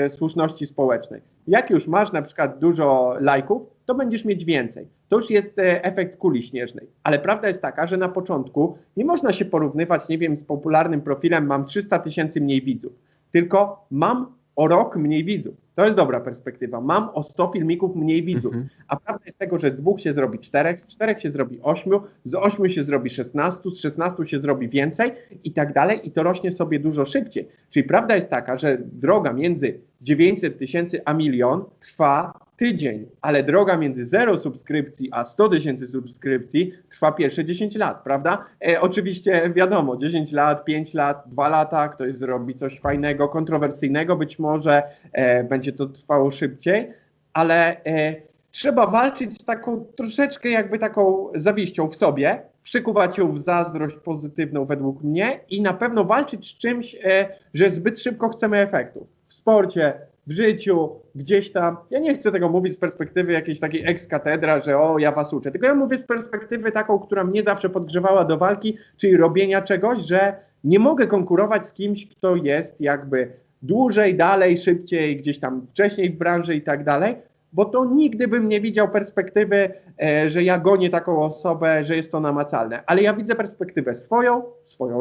słuszności społecznej. Jak już masz na przykład dużo lajków, to będziesz mieć więcej. To już jest efekt kuli śnieżnej. Ale prawda jest taka, że na początku nie można się porównywać, nie wiem, z popularnym profilem mam 300 000 mniej widzów, tylko mam o rok mniej widzów. To jest dobra perspektywa. Mam o 100 filmików mniej widzów. A prawda jest tego, że z 2 się zrobi 4, z 4 się zrobi 8, z 8 się zrobi 16, z 16 się zrobi więcej i tak dalej. I to rośnie sobie dużo szybciej. Czyli prawda jest taka, że droga między 900 000 a 1 000 000 trwa tydzień, ale droga między 0 subskrypcji a 100 000 subskrypcji trwa pierwsze 10 lat, prawda? Oczywiście wiadomo, 10 lat, 5 lat, 2 lata, ktoś zrobi coś fajnego, kontrowersyjnego, być może będzie to trwało szybciej, ale trzeba walczyć z taką troszeczkę jakby taką zawiścią w sobie, przykuwać ją w zazdrość pozytywną według mnie i na pewno walczyć z czymś, że zbyt szybko chcemy efektów. W sporcie, w życiu, gdzieś tam. Ja nie chcę tego mówić z perspektywy jakiejś takiej ex-katedra, że o, ja was uczę. Tylko ja mówię z perspektywy taką, która mnie zawsze podgrzewała do walki, czyli robienia czegoś, że nie mogę konkurować z kimś, kto jest jakby dłużej, dalej, szybciej, gdzieś tam wcześniej w branży i tak dalej, bo to nigdy bym nie widział perspektywy, że ja gonię taką osobę, że jest to namacalne. Ale ja widzę perspektywę swoją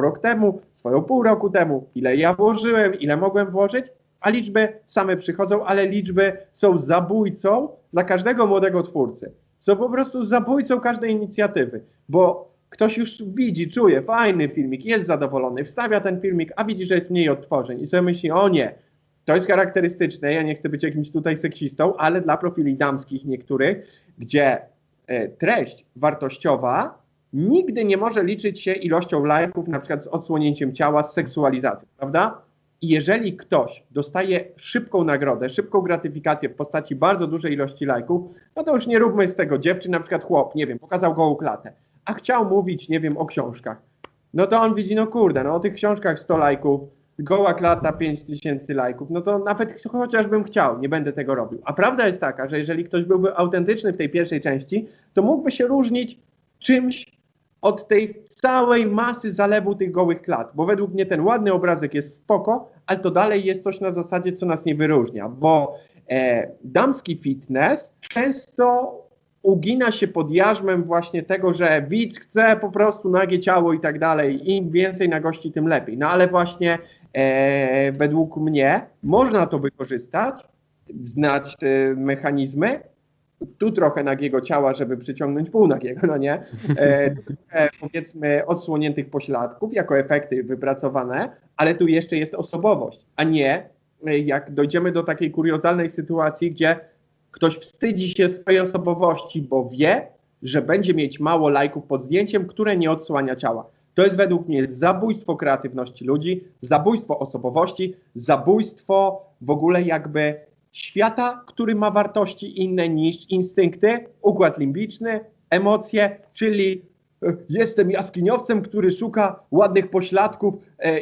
rok temu, swoją pół roku temu, ile ja włożyłem, ile mogłem włożyć, a liczby same przychodzą, ale liczby są zabójcą dla każdego młodego twórcy. Są po prostu zabójcą każdej inicjatywy, bo ktoś już widzi, czuje fajny filmik, jest zadowolony, wstawia ten filmik, a widzi, że jest mniej odtworzeń i sobie myśli, o nie, to jest charakterystyczne, ja nie chcę być jakimś tutaj seksistą, ale dla profili damskich niektórych, gdzie treść wartościowa nigdy nie może liczyć się ilością lajków, na przykład z odsłonięciem ciała, z seksualizacją, prawda? I jeżeli ktoś dostaje szybką nagrodę, szybką gratyfikację w postaci bardzo dużej ilości lajków, no to już nie róbmy z tego dziewczyn, na przykład chłop, nie wiem, pokazał gołą klatę, a chciał mówić, nie wiem, o książkach. No to on widzi, no kurde, no o tych książkach 100 lajków, goła klata 5000 lajków, no to nawet chociażbym chciał, nie będę tego robił. A prawda jest taka, że jeżeli ktoś byłby autentyczny w tej pierwszej części, to mógłby się różnić czymś od tej całej masy zalewu tych gołych klat, bo według mnie ten ładny obrazek jest spoko, ale to dalej jest coś na zasadzie, co nas nie wyróżnia, bo damski fitness często ugina się pod jarzmem właśnie tego, że widz chce po prostu nagie ciało i tak dalej, im więcej nagości, tym lepiej. No ale właśnie według mnie można to wykorzystać, znać mechanizmy, tu trochę nagiego ciała, żeby przyciągnąć półnagiego, no nie? Powiedzmy odsłoniętych pośladków jako efekty wypracowane, ale tu jeszcze jest osobowość, a nie jak dojdziemy do takiej kuriozalnej sytuacji, gdzie ktoś wstydzi się swojej osobowości, bo wie, że będzie mieć mało lajków pod zdjęciem, które nie odsłania ciała. To jest według mnie zabójstwo kreatywności ludzi, zabójstwo osobowości, zabójstwo w ogóle jakby świata, który ma wartości inne niż instynkty, układ limbiczny, emocje, czyli jestem jaskiniowcem, który szuka ładnych pośladków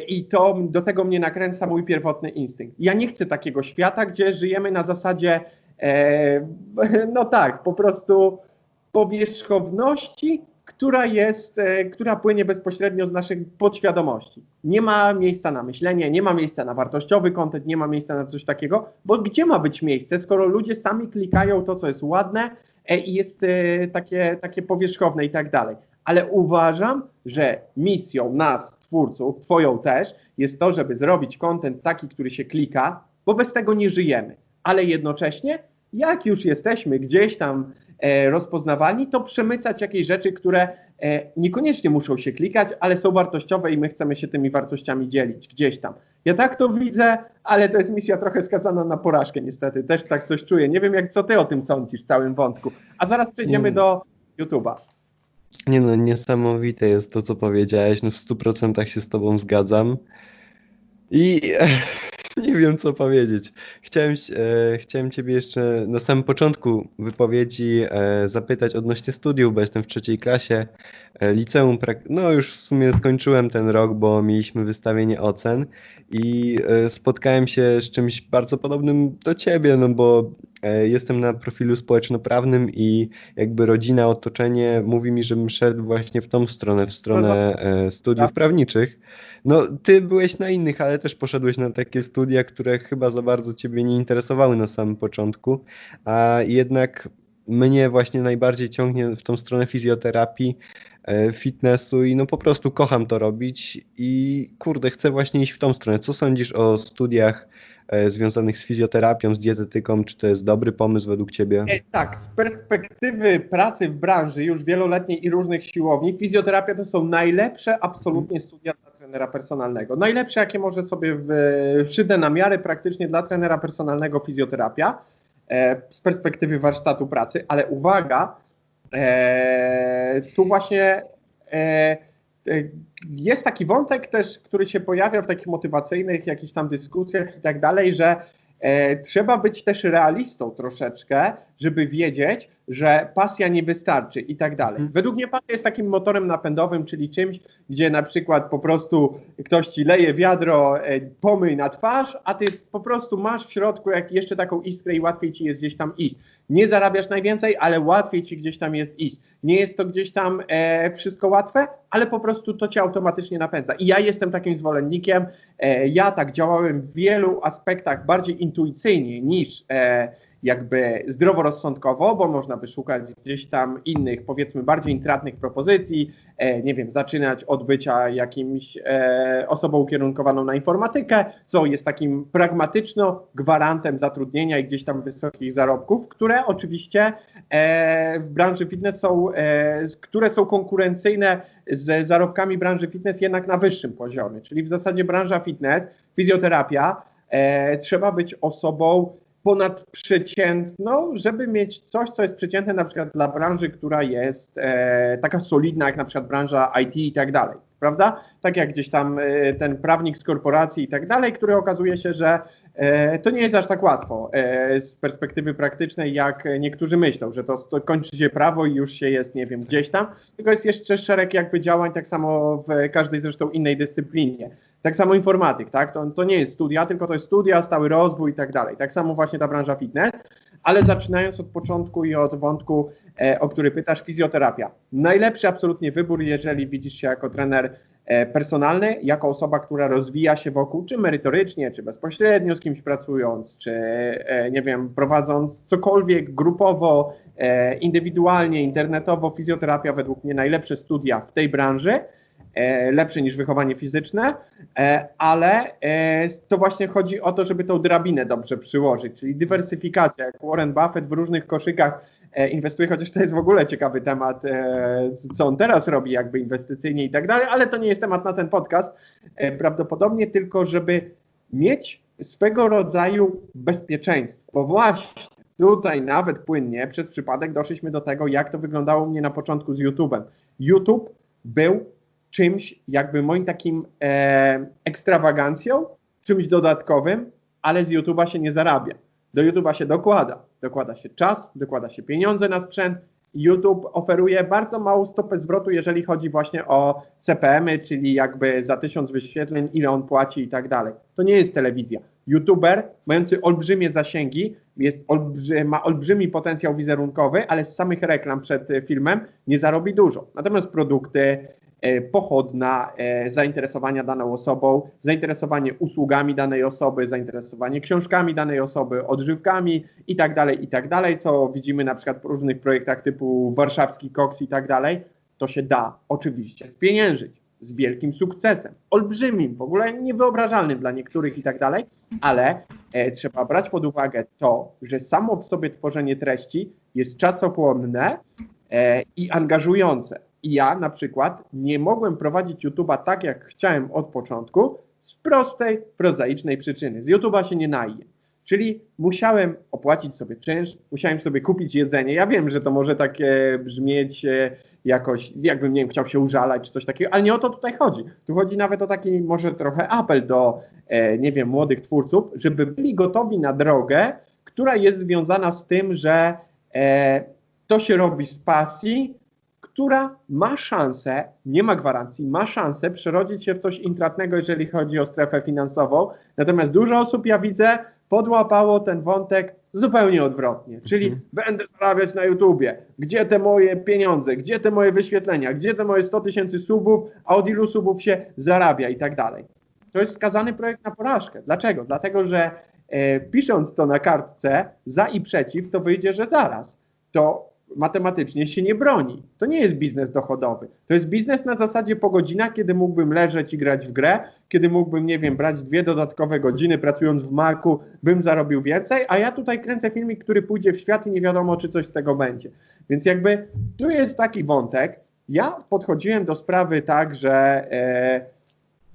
i to do tego mnie nakręca mój pierwotny instynkt. Ja nie chcę takiego świata, gdzie żyjemy na zasadzie no tak, po prostu powierzchowności, która płynie bezpośrednio z naszych podświadomości. Nie ma miejsca na myślenie, nie ma miejsca na wartościowy content, nie ma miejsca na coś takiego, bo gdzie ma być miejsce, skoro ludzie sami klikają to, co jest ładne i jest takie powierzchowne i tak dalej. Ale uważam, że misją nas, twórców, twoją też, jest to, żeby zrobić content taki, który się klika, bo bez tego nie żyjemy. Ale jednocześnie, jak już jesteśmy gdzieś tam rozpoznawani, to przemycać jakieś rzeczy, które niekoniecznie muszą się klikać, ale są wartościowe i my chcemy się tymi wartościami dzielić gdzieś tam. Ja tak to widzę, ale to jest misja trochę skazana na porażkę niestety. Też tak coś czuję. Nie wiem, co ty o tym sądzisz w całym wątku. A zaraz przejdziemy do YouTube'a. Nie no, niesamowite jest to, co powiedziałeś. No w 100% się z tobą zgadzam. I... nie wiem, co powiedzieć. Chciałem ciebie jeszcze na samym początku wypowiedzi zapytać odnośnie studiów, bo jestem w 3. klasie liceum. No już w sumie skończyłem ten rok, bo mieliśmy wystawienie ocen i spotkałem się z czymś bardzo podobnym do ciebie, no bo jestem na profilu społeczno-prawnym i jakby rodzina, otoczenie mówi mi, żebym szedł właśnie w tą stronę, w stronę studiów prawniczych. No ty byłeś na innych, ale też poszedłeś na takie studia, które chyba za bardzo ciebie nie interesowały na samym początku, a jednak mnie właśnie najbardziej ciągnie w tą stronę fizjoterapii, fitnessu i no po prostu kocham to robić i kurde, chcę właśnie iść w tą stronę. Co sądzisz o studiach związanych z fizjoterapią, z dietetyką, czy to jest dobry pomysł według ciebie? Tak, z perspektywy pracy w branży już wieloletniej i różnych siłowni, fizjoterapia to są najlepsze absolutnie studia dla trenera personalnego. Najlepsze, jakie może sobie szydę na miarę praktycznie dla trenera personalnego fizjoterapia z perspektywy warsztatu pracy, ale uwaga, tu właśnie... jest taki wątek też, który się pojawia w takich motywacyjnych jakichś tam dyskusjach i tak dalej, że trzeba być też realistą troszeczkę, żeby wiedzieć, że pasja nie wystarczy i tak dalej. Według mnie pasja jest takim motorem napędowym, czyli czymś, gdzie na przykład po prostu ktoś ci leje wiadro, pomyj na twarz, a ty po prostu masz w środku jak jeszcze taką iskrę i łatwiej ci jest gdzieś tam iść. Nie zarabiasz najwięcej, ale łatwiej ci gdzieś tam jest iść. Nie jest to gdzieś tam wszystko łatwe, ale po prostu to cię automatycznie napędza. I ja jestem takim zwolennikiem, ja tak działałem w wielu aspektach bardziej intuicyjnie niż jakby zdroworozsądkowo, bo można by szukać gdzieś tam innych, powiedzmy bardziej intratnych propozycji, nie wiem, zaczynać od bycia jakimś osobą ukierunkowaną na informatykę, co jest takim pragmatyczno gwarantem zatrudnienia i gdzieś tam wysokich zarobków, które oczywiście w branży fitness są, które są konkurencyjne z zarobkami branży fitness jednak na wyższym poziomie, czyli w zasadzie branża fitness, fizjoterapia, trzeba być osobą ponadprzeciętną, żeby mieć coś, co jest przeciętne na przykład dla branży, która jest taka solidna jak na przykład branża IT i tak dalej, prawda? Tak jak gdzieś tam ten prawnik z korporacji i tak dalej, który okazuje się, że to nie jest aż tak łatwo z perspektywy praktycznej, jak niektórzy myślą, że to kończy się prawo i już się jest, nie wiem, gdzieś tam, tylko jest jeszcze szereg jakby działań, tak samo w każdej zresztą innej dyscyplinie. Tak samo informatyk, tak? To nie jest studia, tylko to jest studia, stały rozwój i tak dalej. Tak samo właśnie ta branża fitness, ale zaczynając od początku i od wątku, o który pytasz, fizjoterapia. Najlepszy absolutnie wybór, jeżeli widzisz się jako trener personalny, jako osoba, która rozwija się wokół, czy merytorycznie, czy bezpośrednio z kimś pracując, czy nie wiem, prowadząc cokolwiek grupowo, indywidualnie, internetowo. Fizjoterapia według mnie najlepsze studia w tej branży. Lepsze niż wychowanie fizyczne, ale to właśnie chodzi o to, żeby tą drabinę dobrze przyłożyć, czyli dywersyfikacja, jak Warren Buffett w różnych koszykach inwestuje, chociaż to jest w ogóle ciekawy temat, co on teraz robi jakby inwestycyjnie i tak dalej, ale to nie jest temat na ten podcast prawdopodobnie, tylko żeby mieć swego rodzaju bezpieczeństwo, bo właśnie tutaj nawet płynnie przez przypadek doszliśmy do tego, jak to wyglądało u mnie na początku z YouTube'em. YouTube był czymś jakby moim takim ekstrawagancją, czymś dodatkowym, ale z YouTube'a się nie zarabia. Do YouTube'a się dokłada. Dokłada się czas, dokłada się pieniądze na sprzęt. YouTube oferuje bardzo małą stopę zwrotu, jeżeli chodzi właśnie o CPM-y, czyli jakby za 1000 wyświetleń, ile on płaci i tak dalej. To nie jest telewizja. YouTuber mający olbrzymie zasięgi, ma olbrzymi potencjał wizerunkowy, ale z samych reklam przed filmem nie zarobi dużo. Natomiast produkty, pochodna zainteresowania daną osobą, zainteresowanie usługami danej osoby, zainteresowanie książkami danej osoby, odżywkami i tak dalej, co widzimy na przykład w różnych projektach typu warszawski koks i tak dalej, to się da oczywiście spieniężyć z wielkim sukcesem, olbrzymim, w ogóle niewyobrażalnym dla niektórych i tak dalej, ale trzeba brać pod uwagę to, że samo w sobie tworzenie treści jest czasochłonne i angażujące. I ja na przykład nie mogłem prowadzić YouTube'a tak, jak chciałem od początku z prostej, prozaicznej przyczyny. Z YouTube'a się nie naje. Czyli musiałem opłacić sobie czynsz, musiałem sobie kupić jedzenie. Ja wiem, że to może takie brzmieć jakoś, jakbym, nie wiem, chciał się użalać czy coś takiego, ale nie o to tutaj chodzi. Tu chodzi nawet o taki może trochę apel do, nie wiem, młodych twórców, żeby byli gotowi na drogę, która jest związana z tym, że to się robi z pasji, która ma szansę, nie ma gwarancji, ma szansę przerodzić się w coś intratnego, jeżeli chodzi o strefę finansową. Natomiast dużo osób, ja widzę, podłapało ten wątek zupełnie odwrotnie. Czyli będę zarabiać na YouTubie, gdzie te moje pieniądze, gdzie te moje wyświetlenia, gdzie te moje 100 000 subów, a od ilu subów się zarabia i tak dalej. To jest skazany projekt na porażkę. Dlaczego? Dlatego, że pisząc to na kartce za i przeciw, to wyjdzie, że zaraz. To matematycznie się nie broni. To nie jest biznes dochodowy. To jest biznes na zasadzie po godzinach, kiedy mógłbym leżeć i grać w grę, kiedy mógłbym, nie wiem, brać 2 dodatkowe godziny pracując w marku, bym zarobił więcej, a ja tutaj kręcę filmik, który pójdzie w świat i nie wiadomo, czy coś z tego będzie. Więc jakby tu jest taki wątek. Ja podchodziłem do sprawy tak, że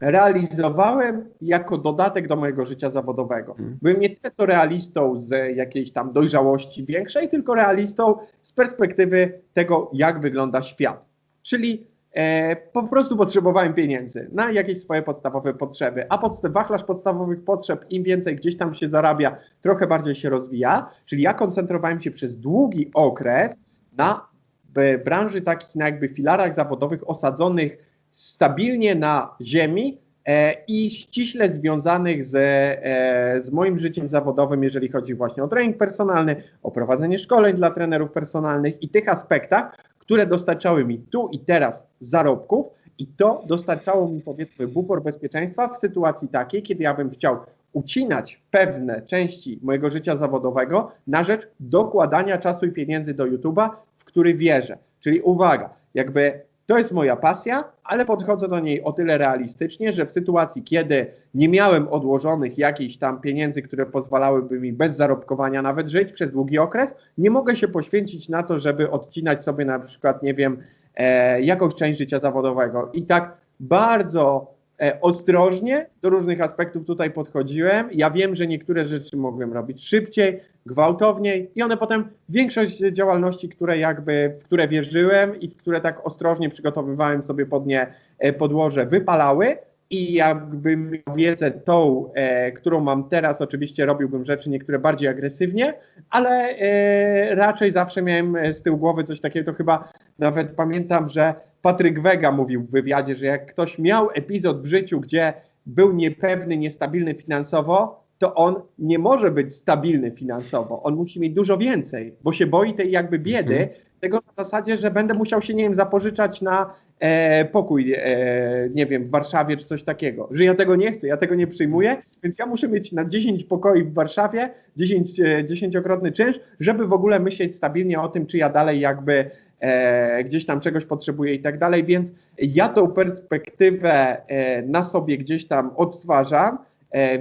realizowałem jako dodatek do mojego życia zawodowego. Byłem nie tyle co realistą z jakiejś tam dojrzałości większej, tylko realistą z perspektywy tego, jak wygląda świat. Czyli po prostu potrzebowałem pieniędzy na jakieś swoje podstawowe potrzeby, a wachlarz podstawowych potrzeb, im więcej gdzieś tam się zarabia, trochę bardziej się rozwija. Czyli ja koncentrowałem się przez długi okres na branży takich, na jakby filarach zawodowych osadzonych stabilnie na ziemi i ściśle związanych z moim życiem zawodowym, jeżeli chodzi właśnie o trening personalny, o prowadzenie szkoleń dla trenerów personalnych i tych aspektach, które dostarczały mi tu i teraz zarobków i to dostarczało mi, powiedzmy, bufor bezpieczeństwa w sytuacji takiej, kiedy ja bym chciał ucinać pewne części mojego życia zawodowego na rzecz dokładania czasu i pieniędzy do YouTube'a, w który wierzę. Czyli uwaga, jakby to jest moja pasja, ale podchodzę do niej o tyle realistycznie, że w sytuacji, kiedy nie miałem odłożonych jakichś tam pieniędzy, które pozwalałyby mi bez zarobkowania nawet żyć przez długi okres, nie mogę się poświęcić na to, żeby odcinać sobie na przykład, nie wiem, jakąś część życia zawodowego. I tak bardzo ostrożnie do różnych aspektów tutaj podchodziłem. Ja wiem, że niektóre rzeczy mogłem robić szybciej, gwałtowniej i one potem większość działalności, w które wierzyłem i w które tak ostrożnie przygotowywałem sobie pod nie podłoże, wypalały i jakbym miał wiedzę tą, którą mam teraz, oczywiście robiłbym rzeczy niektóre bardziej agresywnie, ale raczej zawsze miałem z tyłu głowy coś takiego, to chyba nawet pamiętam, że Patryk Vega mówił w wywiadzie, że jak ktoś miał epizod w życiu, gdzie był niepewny, niestabilny finansowo, to on nie może być stabilny finansowo. On musi mieć dużo więcej, bo się boi tej jakby biedy, tego na zasadzie, że będę musiał się, nie wiem, zapożyczać na pokój, nie wiem, w Warszawie czy coś takiego. Że ja tego nie chcę, ja tego nie przyjmuję, więc ja muszę mieć na 10 pokoi w Warszawie, 10-krotny czynsz, żeby w ogóle myśleć stabilnie o tym, czy ja dalej jakby gdzieś tam czegoś potrzebuje i tak dalej, więc ja tą perspektywę na sobie gdzieś tam odtwarzam.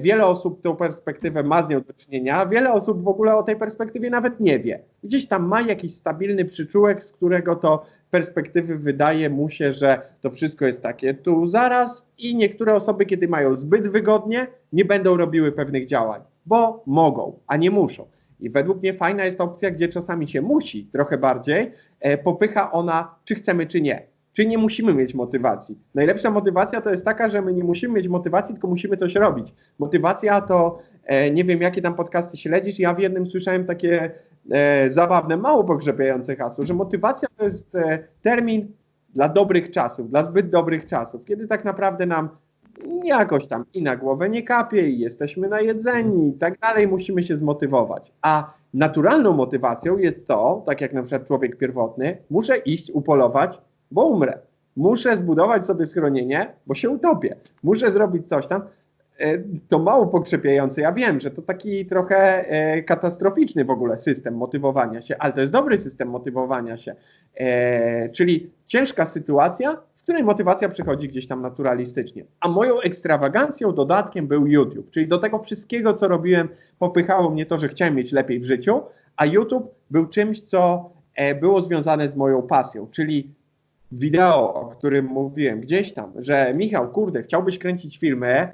Wiele osób tą perspektywę ma z nią do czynienia, wiele osób w ogóle o tej perspektywie nawet nie wie. Gdzieś tam ma jakiś stabilny przyczółek, z którego to perspektywy wydaje mu się, że to wszystko jest takie tu zaraz i niektóre osoby, kiedy mają zbyt wygodnie, nie będą robiły pewnych działań, bo mogą, a nie muszą. I według mnie fajna jest ta opcja, gdzie czasami się musi trochę bardziej, popycha ona, czy chcemy, czy nie. Czyli nie musimy mieć motywacji. Najlepsza motywacja to jest taka, że my nie musimy mieć motywacji, tylko musimy coś robić. Motywacja to, nie wiem, jakie tam podcasty śledzisz, ja w jednym słyszałem takie zabawne, mało pogrzebiające hasło, że motywacja to jest termin dla dobrych czasów, dla zbyt dobrych czasów, kiedy tak naprawdę nam jakoś tam i na głowę nie kapie i jesteśmy najedzeni i tak dalej, musimy się zmotywować. A naturalną motywacją jest to, tak jak na przykład człowiek pierwotny, muszę iść upolować, bo umrę. Muszę zbudować sobie schronienie, bo się utopię. Muszę zrobić coś tam. To mało pokrzepiające, ja wiem, że to taki trochę katastroficzny w ogóle system motywowania się, ale to jest dobry system motywowania się. Czyli ciężka sytuacja, w której motywacja przychodzi gdzieś tam naturalistycznie. A moją ekstrawagancją dodatkiem był YouTube. Czyli do tego wszystkiego, co robiłem, popychało mnie to, że chciałem mieć lepiej w życiu, a YouTube był czymś, co było związane z moją pasją. Czyli wideo, o którym mówiłem gdzieś tam, że Michał, kurde, chciałbyś kręcić filmy,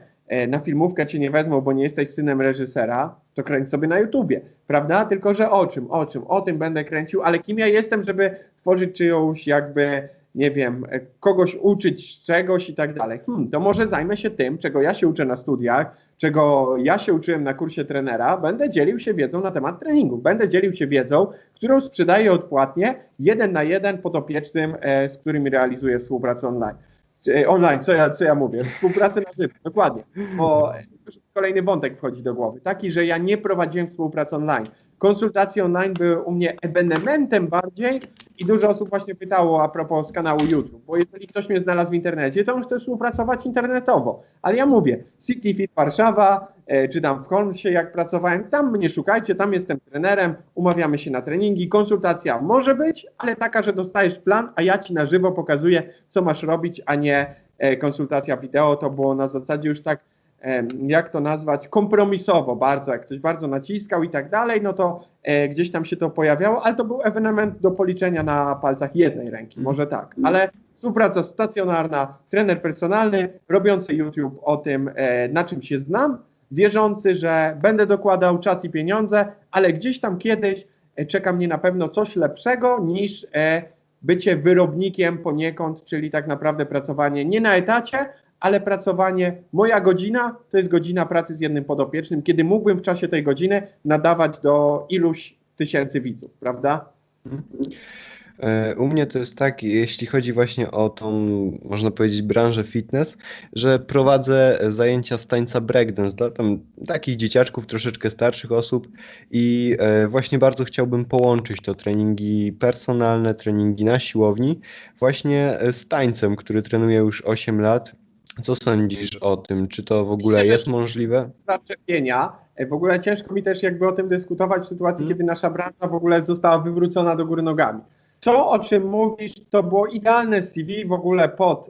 na filmówkę cię nie wezmą, bo nie jesteś synem reżysera, to kręć sobie na YouTubie, prawda? Tylko, że o tym będę kręcił, ale kim ja jestem, żeby tworzyć czyjąś jakby, nie wiem, kogoś uczyć czegoś i tak dalej. To może zajmę się tym, czego ja się uczę na studiach, czego ja się uczyłem na kursie trenera, będę dzielił się wiedzą na temat treningu, będę dzielił się wiedzą, którą sprzedaję odpłatnie 1 na 1 podopiecznym, z którym realizuję współpracę online. Co ja mówię? Współpracę na żywo, dokładnie, bo kolejny wątek wchodzi do głowy, taki, że ja nie prowadziłem współpracy online. Konsultacje online były u mnie ewenementem bardziej i dużo osób właśnie pytało a propos kanału YouTube, bo jeżeli ktoś mnie znalazł w internecie, to on chce współpracować internetowo, ale ja mówię, City Fit Warszawa, czy tam w Holmsie jak pracowałem, tam mnie szukajcie, tam jestem trenerem, umawiamy się na treningi, konsultacja może być, ale taka, że dostajesz plan, a ja ci na żywo pokazuję, co masz robić, a nie konsultacja wideo, to było na zasadzie już tak, jak to nazwać, kompromisowo bardzo, jak ktoś bardzo naciskał i tak dalej, no to gdzieś tam się to pojawiało, ale to był ewenement do policzenia na palcach jednej ręki, może tak, ale współpraca stacjonarna, trener personalny, robiący YouTube o tym, na czym się znam, wierzący, że będę dokładał czas i pieniądze, ale gdzieś tam kiedyś czeka mnie na pewno coś lepszego niż bycie wyrobnikiem poniekąd, czyli tak naprawdę pracowanie nie na etacie, ale pracowanie, moja godzina to jest godzina pracy z jednym podopiecznym, kiedy mógłbym w czasie tej godziny nadawać do iluś tysięcy widzów, prawda? U mnie to jest tak, jeśli chodzi właśnie o tą, można powiedzieć, branżę fitness, że prowadzę zajęcia z tańca breakdance dla tam takich dzieciaczków, troszeczkę starszych osób i właśnie bardzo chciałbym połączyć to treningi personalne, treningi na siłowni właśnie z tańcem, który trenuję już 8 lat. Co sądzisz o tym? Czy to w ogóle jest możliwe? Zaczepienia. W ogóle ciężko mi też jakby o tym dyskutować w sytuacji, kiedy nasza branża w ogóle została wywrócona do góry nogami. To, o czym mówisz, to było idealne CV w ogóle pod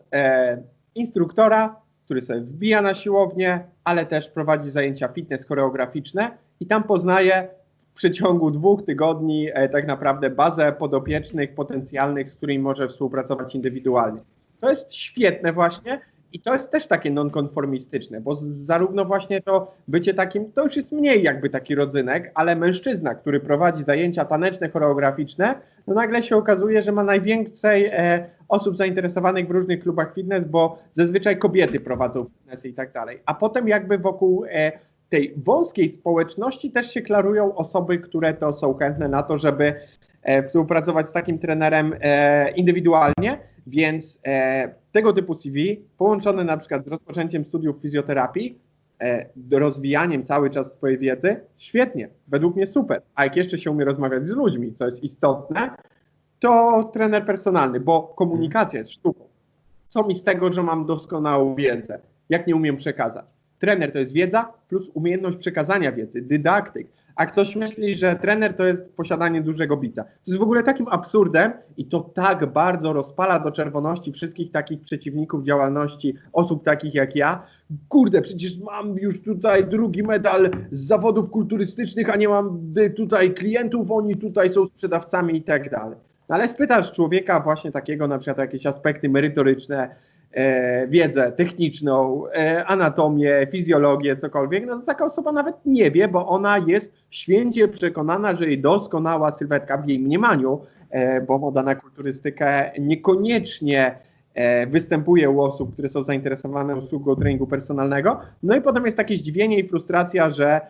instruktora, który sobie wbija na siłownię, ale też prowadzi zajęcia fitness choreograficzne i tam poznaje w przeciągu 2 tygodni tak naprawdę bazę podopiecznych, potencjalnych, z którymi może współpracować indywidualnie. To jest świetne właśnie. I to jest też takie nonkonformistyczne, bo zarówno właśnie to bycie takim, to już jest mniej jakby taki rodzynek, ale mężczyzna, który prowadzi zajęcia taneczne, choreograficzne, no nagle się okazuje, że ma najwięcej osób zainteresowanych w różnych klubach fitness, bo zazwyczaj kobiety prowadzą fitness i tak dalej. A potem jakby wokół tej wąskiej społeczności też się klarują osoby, które to są chętne na to, żeby współpracować z takim trenerem indywidualnie, więc tego typu CV połączone na przykład z rozpoczęciem studiów fizjoterapii, rozwijaniem cały czas swojej wiedzy, świetnie, według mnie super. A jak jeszcze się umie rozmawiać z ludźmi, co jest istotne, to trener personalny, bo komunikacja jest sztuką. Co mi z tego, że mam doskonałą wiedzę, jak nie umiem przekazać? Trener to jest wiedza plus umiejętność przekazania wiedzy, dydaktyk. A ktoś myśli, że trener to jest posiadanie dużego bica. To jest w ogóle takim absurdem i to tak bardzo rozpala do czerwoności wszystkich takich przeciwników działalności osób takich jak ja. Kurde, przecież mam już tutaj 2. medal z zawodów kulturystycznych, a nie mam tutaj klientów, oni tutaj są sprzedawcami i tak dalej. No ale spytasz człowieka właśnie takiego, na przykład jakieś aspekty merytoryczne, wiedzę techniczną, anatomię, fizjologię, cokolwiek, no to taka osoba nawet nie wie, bo ona jest święcie przekonana, że jej doskonała sylwetka w jej mniemaniu, bo moda na kulturystykę niekoniecznie występuje u osób, które są zainteresowane usługą treningu personalnego. No i potem jest takie zdziwienie i frustracja, że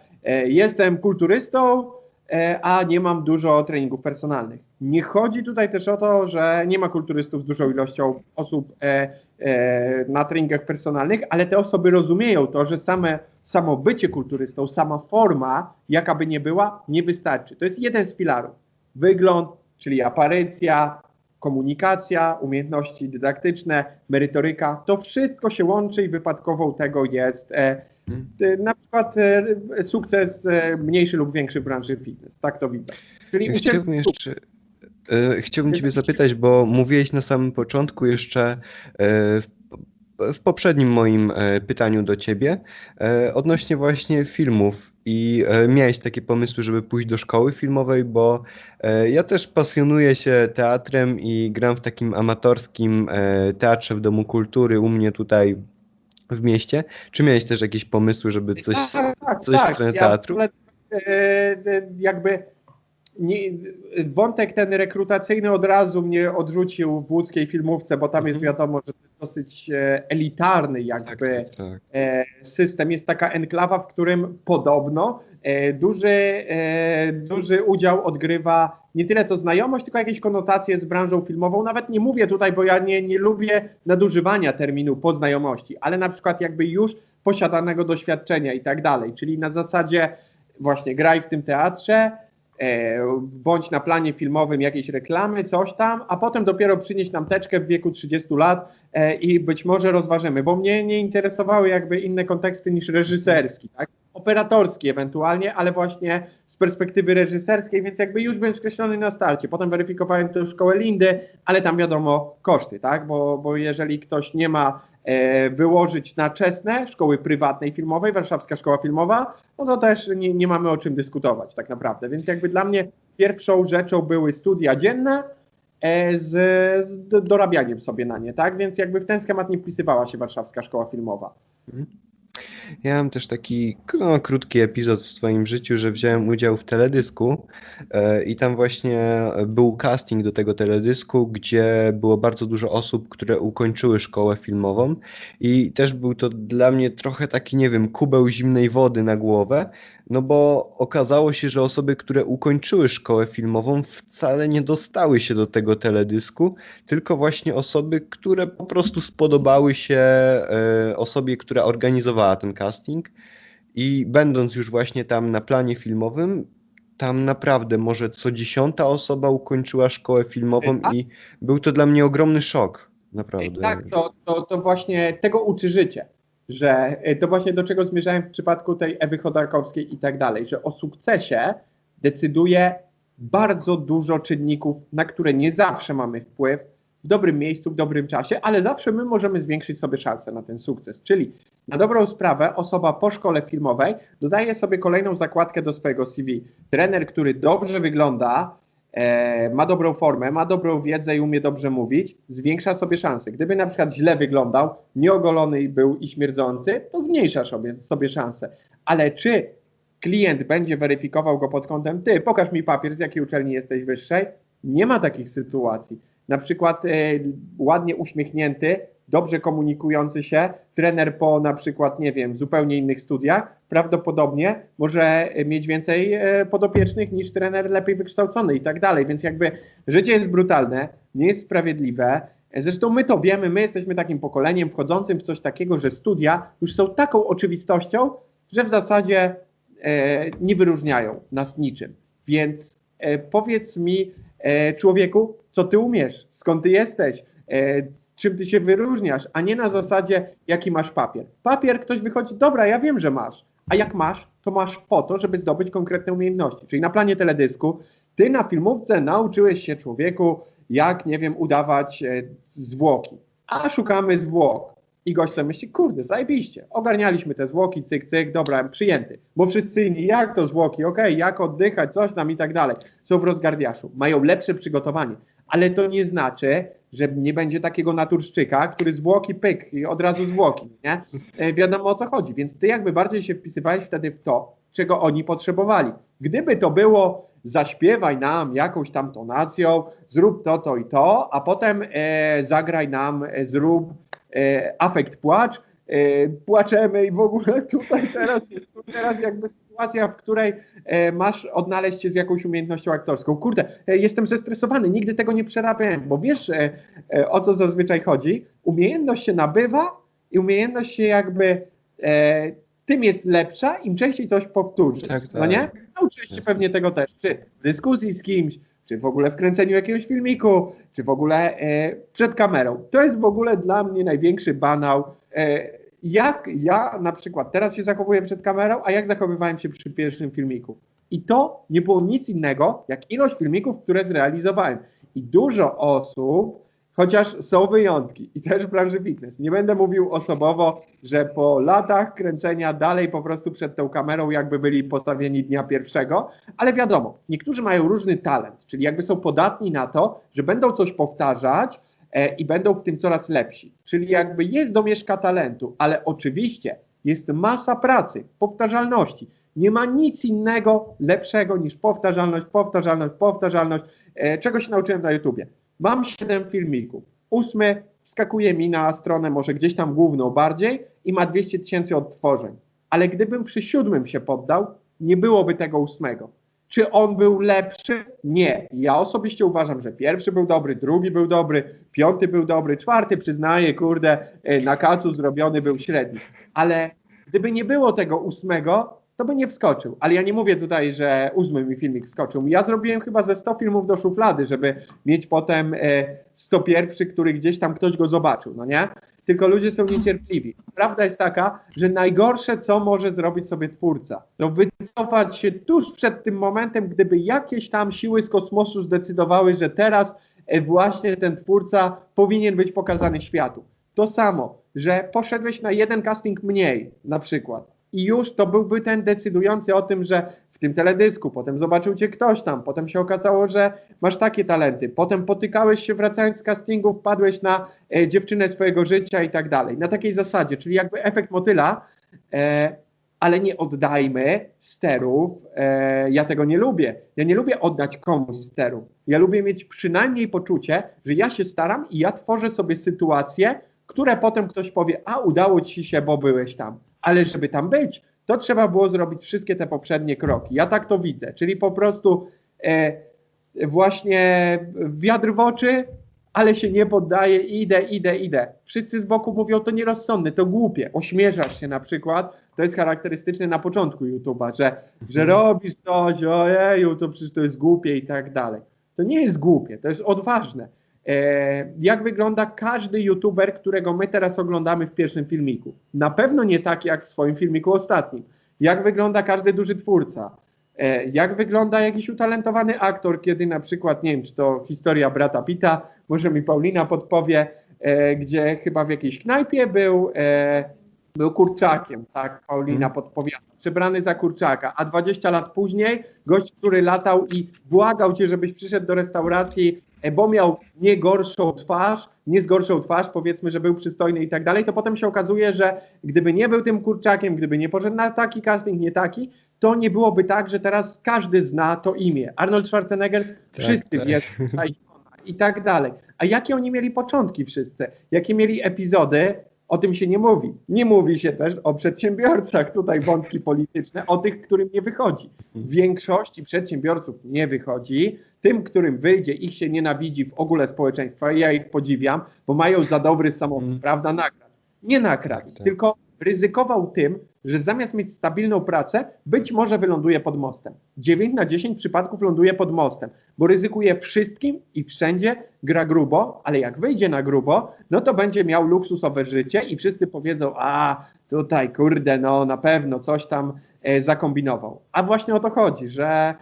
jestem kulturystą, a nie mam dużo treningów personalnych. Nie chodzi tutaj też o to, że nie ma kulturystów z dużą ilością osób na treningach personalnych, ale te osoby rozumieją to, że samo bycie kulturystą, sama forma, jaka by nie była, nie wystarczy. To jest jeden z filarów. Wygląd, czyli aparycja, komunikacja, umiejętności dydaktyczne, merytoryka, to wszystko się łączy i wypadkową tego jest na przykład sukces mniejszy lub większy w branży fitness. Tak to widzę. Czyli chciałbym Ciebie zapytać, bo mówiłeś na samym początku jeszcze w poprzednim moim pytaniu do Ciebie odnośnie właśnie filmów i miałeś takie pomysły, żeby pójść do szkoły filmowej, bo ja też pasjonuję się teatrem i gram w takim amatorskim teatrze w Domu Kultury u mnie tutaj w mieście. Czy miałeś też jakieś pomysły, żeby coś w stronę teatru? Ja jakby wątek ten rekrutacyjny od razu mnie odrzucił w łódzkiej filmówce, bo tam jest wiadomo, że to jest dosyć elitarny jakby system. Jest taka enklawa, w którym podobno duży udział odgrywa nie tyle co znajomość, tylko jakieś konotacje z branżą filmową. Nawet nie mówię tutaj, bo ja nie lubię nadużywania terminu podznajomości, ale na przykład jakby już posiadanego doświadczenia i tak dalej. Czyli na zasadzie właśnie graj w tym teatrze, bądź na planie filmowym jakieś reklamy, coś tam, a potem dopiero przynieść nam teczkę w wieku 30 lat i być może rozważymy, bo mnie nie interesowały jakby inne konteksty niż reżyserski, tak? Operatorski ewentualnie, ale właśnie z perspektywy reżyserskiej, więc jakby już byłem skreślony na starcie. Potem weryfikowałem tę szkołę Lindy, ale tam wiadomo koszty, tak? Bo jeżeli ktoś nie ma wyłożyć na czesne szkoły prywatnej filmowej, Warszawska Szkoła Filmowa, no to też nie mamy o czym dyskutować tak naprawdę, więc jakby dla mnie pierwszą rzeczą były studia dzienne z dorabianiem sobie na nie, tak, więc jakby w ten schemat nie wpisywała się Warszawska Szkoła Filmowa. Ja mam też taki krótki epizod w swoim życiu, że wziąłem udział w teledysku i tam właśnie był casting do tego teledysku, gdzie było bardzo dużo osób, które ukończyły szkołę filmową i też był to dla mnie trochę taki, nie wiem, kubeł zimnej wody na głowę, no bo okazało się, że osoby, które ukończyły szkołę filmową wcale nie dostały się do tego teledysku, tylko właśnie osoby, które po prostu spodobały się osobie, która organizowała ten casting i będąc już właśnie tam na planie filmowym, tam naprawdę może co 10. osoba ukończyła szkołę filmową i był to dla mnie ogromny szok. Naprawdę. I tak, to właśnie tego uczy życie, że to właśnie do czego zmierzałem w przypadku tej Ewy Chodorkowskiej i tak dalej, że o sukcesie decyduje bardzo dużo czynników, na które nie zawsze mamy wpływ, w dobrym miejscu, w dobrym czasie, ale zawsze my możemy zwiększyć sobie szansę na ten sukces. Czyli na dobrą sprawę osoba po szkole filmowej dodaje sobie kolejną zakładkę do swojego CV. Trener, który dobrze wygląda, ma dobrą formę, ma dobrą wiedzę i umie dobrze mówić, zwiększa sobie szanse. Gdyby na przykład źle wyglądał, nieogolony był i śmierdzący, to zmniejsza sobie szanse. Ale czy klient będzie weryfikował go pod kątem, ty pokaż mi papier, z jakiej uczelni jesteś wyższej? Nie ma takich sytuacji. Na przykład ładnie uśmiechnięty, dobrze komunikujący się trener po na przykład, nie wiem, zupełnie innych studiach prawdopodobnie może mieć więcej podopiecznych niż trener lepiej wykształcony i tak dalej. Więc jakby życie jest brutalne, nie jest sprawiedliwe. Zresztą my to wiemy, my jesteśmy takim pokoleniem wchodzącym w coś takiego, że studia już są taką oczywistością, że w zasadzie nie wyróżniają nas niczym. Więc powiedz mi, człowieku, co ty umiesz, skąd ty jesteś, czym ty się wyróżniasz, a nie na zasadzie, jaki masz papier. Papier ktoś wychodzi, dobra, ja wiem, że masz, a jak masz, to masz po to, żeby zdobyć konkretne umiejętności. Czyli na planie teledysku, ty na filmówce nauczyłeś się, człowieku, jak, nie wiem, udawać zwłoki, a szukamy zwłok. I gość sobie myśli, kurde, zajebiście, ogarnialiśmy te zwłoki, cyk, cyk, dobra, przyjęty. Bo wszyscy inni, jak to zwłoki, okej, jak oddychać, coś tam i tak dalej. Są w rozgardiaszu, mają lepsze przygotowanie. Ale to nie znaczy, że nie będzie takiego naturszczyka, który zwłoki, pyk i od razu zwłoki, nie? Wiadomo o co chodzi, więc ty jakby bardziej się wpisywałeś wtedy w to, czego oni potrzebowali. Gdyby to było, zaśpiewaj nam jakąś tam tonacją, zrób to, to i to, a potem zagraj nam, zrób afekt płacz, płaczemy i w ogóle tutaj teraz jest jakby sytuacja, w której masz odnaleźć się z jakąś umiejętnością aktorską. Kurde, jestem zestresowany, nigdy tego nie przerabiałem, bo wiesz o co zazwyczaj chodzi. Umiejętność się nabywa i umiejętność się jakby tym jest lepsza, im częściej coś powtórzy. Tak, tak. No nie? Nauczyłeś się pewnie tego też, czy w dyskusji z kimś, czy w ogóle w kręceniu jakiegoś filmiku, czy w ogóle przed kamerą. To jest w ogóle dla mnie największy banał. Jak ja na przykład teraz się zachowuję przed kamerą, a jak zachowywałem się przy pierwszym filmiku. I to nie było nic innego, jak ilość filmików, które zrealizowałem. I dużo osób, chociaż są wyjątki i też w branży fitness, nie będę mówił osobowo, że po latach kręcenia dalej po prostu przed tą kamerą jakby byli postawieni dnia pierwszego, ale wiadomo, niektórzy mają różny talent, czyli jakby są podatni na to, że będą coś powtarzać i będą w tym coraz lepsi. Czyli jakby jest domieszka talentu, ale oczywiście jest masa pracy, powtarzalności. Nie ma nic innego lepszego niż powtarzalność. Czego się nauczyłem na YouTubie? Mam 7 filmików, 8 wskakuje mi na stronę może gdzieś tam główną bardziej i ma 200 000 odtworzeń. Ale gdybym przy 7 się poddał, nie byłoby tego 8. Czy on był lepszy? Nie. Ja osobiście uważam, że pierwszy był dobry, drugi był dobry, 5 był dobry, 4 przyznaję, kurde, na kacu zrobiony był średni. Ale gdyby nie było tego 8, to by nie wskoczył. Ale ja nie mówię tutaj, że 8 mi filmik wskoczył. Ja zrobiłem chyba ze 100 filmów do szuflady, żeby mieć potem 101, który gdzieś tam ktoś go zobaczył, no nie? Tylko ludzie są niecierpliwi. Prawda jest taka, że najgorsze, co może zrobić sobie twórca, to wycofać się tuż przed tym momentem, gdyby jakieś tam siły z kosmosu zdecydowały, że teraz właśnie ten twórca powinien być pokazany światu. To samo, że poszedłeś na jeden casting mniej na przykład. I już to byłby ten decydujący o tym, że w tym teledysku, potem zobaczył cię ktoś tam, potem się okazało, że masz takie talenty, potem potykałeś się wracając z castingu, wpadłeś na dziewczynę swojego życia i tak dalej. Na takiej zasadzie, czyli jakby efekt motyla, ale nie oddajmy sterów, ja tego nie lubię. Ja nie lubię oddać komuś sterów. Ja lubię mieć przynajmniej poczucie, że ja się staram i ja tworzę sobie sytuacje, które potem ktoś powie, a udało ci się, bo byłeś tam. Ale żeby tam być, to trzeba było zrobić wszystkie te poprzednie kroki. Ja tak to widzę, czyli po prostu właśnie wiatr w oczy, ale się nie poddaję, idę. Wszyscy z boku mówią, to nierozsądne, to głupie, ośmieszasz się na przykład, to jest charakterystyczne na początku YouTube'a, że robisz coś, ojeju, to przecież to jest głupie i tak dalej. To nie jest głupie, to jest odważne. Jak wygląda każdy youtuber, którego my teraz oglądamy w pierwszym filmiku? Na pewno nie tak jak w swoim filmiku ostatnim. Jak wygląda każdy duży twórca? Jak wygląda jakiś utalentowany aktor, kiedy na przykład, nie wiem, czy to historia Brada Pitta, może mi Paulina podpowie, gdzie chyba w jakiejś knajpie był kurczakiem, tak, Paulina podpowiada, przebrany za kurczaka, a 20 lat później gość, który latał i błagał cię, żebyś przyszedł do restauracji, bo miał nie z gorszą twarz, powiedzmy, że był przystojny i tak dalej, to potem się okazuje, że gdyby nie był tym kurczakiem, gdyby nie poszedł na taki casting, nie taki, to nie byłoby tak, że teraz każdy zna to imię. Arnold Schwarzenegger, wszyscy wiedzą i tak dalej. A jakie oni mieli początki wszyscy? Jakie mieli epizody? O tym się nie mówi. Nie mówi się też o przedsiębiorcach, tutaj wątki polityczne, o tych, którym nie wychodzi. W większości przedsiębiorców nie wychodzi. Tym, którym wyjdzie, ich się nienawidzi w ogóle społeczeństwa. Ja ich podziwiam, bo mają za dobry samochód, prawda? Nakradł. Nie nakradł, tylko ryzykował tym, że zamiast mieć stabilną pracę, być może wyląduje pod mostem. 9 na 10 przypadków ląduje pod mostem, bo ryzykuje wszystkim i wszędzie, gra grubo, ale jak wyjdzie na grubo, no to będzie miał luksusowe życie i wszyscy powiedzą, a tutaj kurde, no na pewno coś tam zakombinował. A właśnie o to chodzi, że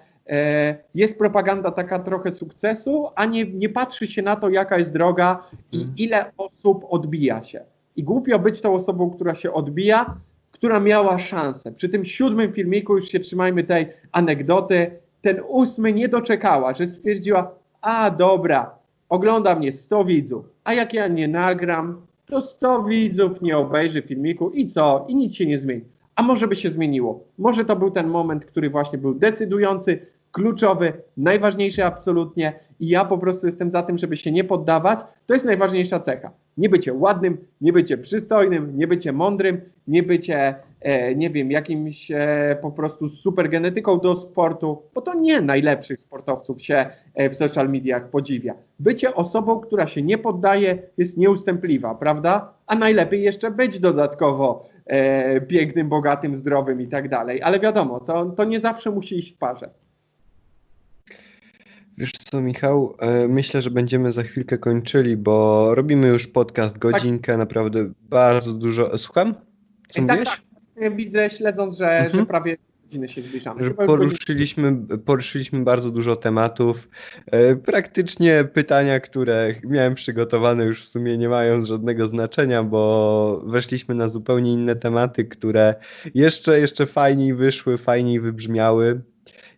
jest propaganda taka trochę sukcesu, a nie patrzy się na to, jaka jest droga i ile osób odbija się. I głupio być tą osobą, która się odbija, która miała szansę. Przy tym 7. filmiku, już się trzymajmy tej anegdoty, ten 8. nie doczekała, że stwierdziła, a dobra, ogląda mnie 100 widzów, a jak ja nie nagram, to 100 widzów nie obejrzy filmiku i co? I nic się nie zmieni. A może by się zmieniło. Może to był ten moment, który właśnie był decydujący, kluczowy, najważniejszy absolutnie i ja po prostu jestem za tym, żeby się nie poddawać. To jest najważniejsza cecha. Nie bycie ładnym, nie bycie przystojnym, nie bycie mądrym, nie bycie, nie wiem, jakimś po prostu super genetyką do sportu, bo to nie najlepszych sportowców się w social mediach podziwia. Bycie osobą, która się nie poddaje, jest nieustępliwa, prawda? A najlepiej jeszcze być dodatkowo pięknym, bogatym, zdrowym i tak dalej. Ale wiadomo, to nie zawsze musi iść w parze. Wiesz co, Michał, myślę, że będziemy za chwilkę kończyli, bo robimy już podcast godzinkę, tak. Naprawdę bardzo dużo. Słucham? Co mówisz? Tak. Widzę, śledząc, że prawie godziny się zbliżamy. Że poruszyliśmy bardzo dużo tematów. Praktycznie pytania, które miałem przygotowane, już w sumie nie mają żadnego znaczenia, bo weszliśmy na zupełnie inne tematy, które jeszcze fajniej wyszły, fajniej wybrzmiały.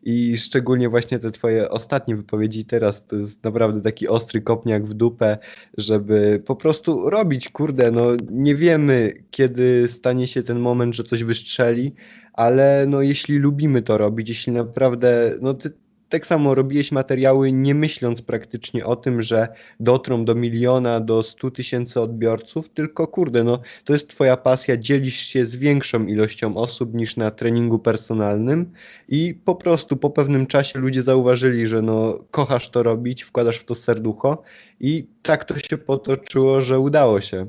I szczególnie właśnie te twoje ostatnie wypowiedzi teraz, to jest naprawdę taki ostry kopniak w dupę, żeby po prostu robić, kurde, no nie wiemy, kiedy stanie się ten moment, że coś wystrzeli, ale no jeśli lubimy to robić, jeśli naprawdę, no ty tak samo robiłeś materiały nie myśląc praktycznie o tym, że dotrą do 1 miliona, do 100 tysięcy odbiorców, tylko kurde, no to jest twoja pasja, dzielisz się z większą ilością osób niż na treningu personalnym i po prostu po pewnym czasie ludzie zauważyli, że no kochasz to robić, wkładasz w to serducho i tak to się potoczyło, że udało się.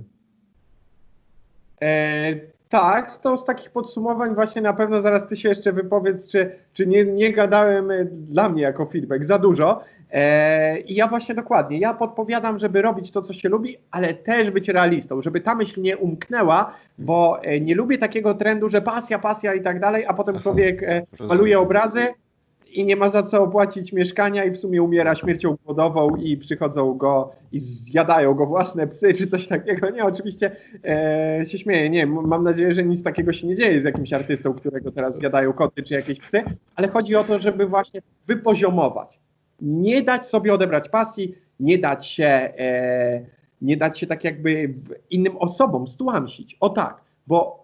Tak, to z takich podsumowań właśnie na pewno zaraz ty się jeszcze wypowiedz, czy nie gadałem dla mnie jako feedback za dużo. I ja właśnie dokładnie, ja podpowiadam, żeby robić to, co się lubi, ale też być realistą, żeby ta myśl nie umknęła, bo nie lubię takiego trendu, że pasja i tak dalej, a potem człowiek maluje obrazy i nie ma za co opłacić mieszkania i w sumie umiera śmiercią głodową i przychodzą go i zjadają go własne psy czy coś takiego. Nie, oczywiście się śmieję, nie, mam nadzieję, że nic takiego się nie dzieje z jakimś artystą, którego teraz zjadają koty czy jakieś psy, ale chodzi o to, żeby właśnie wypoziomować. Nie dać sobie odebrać pasji, nie dać się tak jakby innym osobom stłamsić. O tak, bo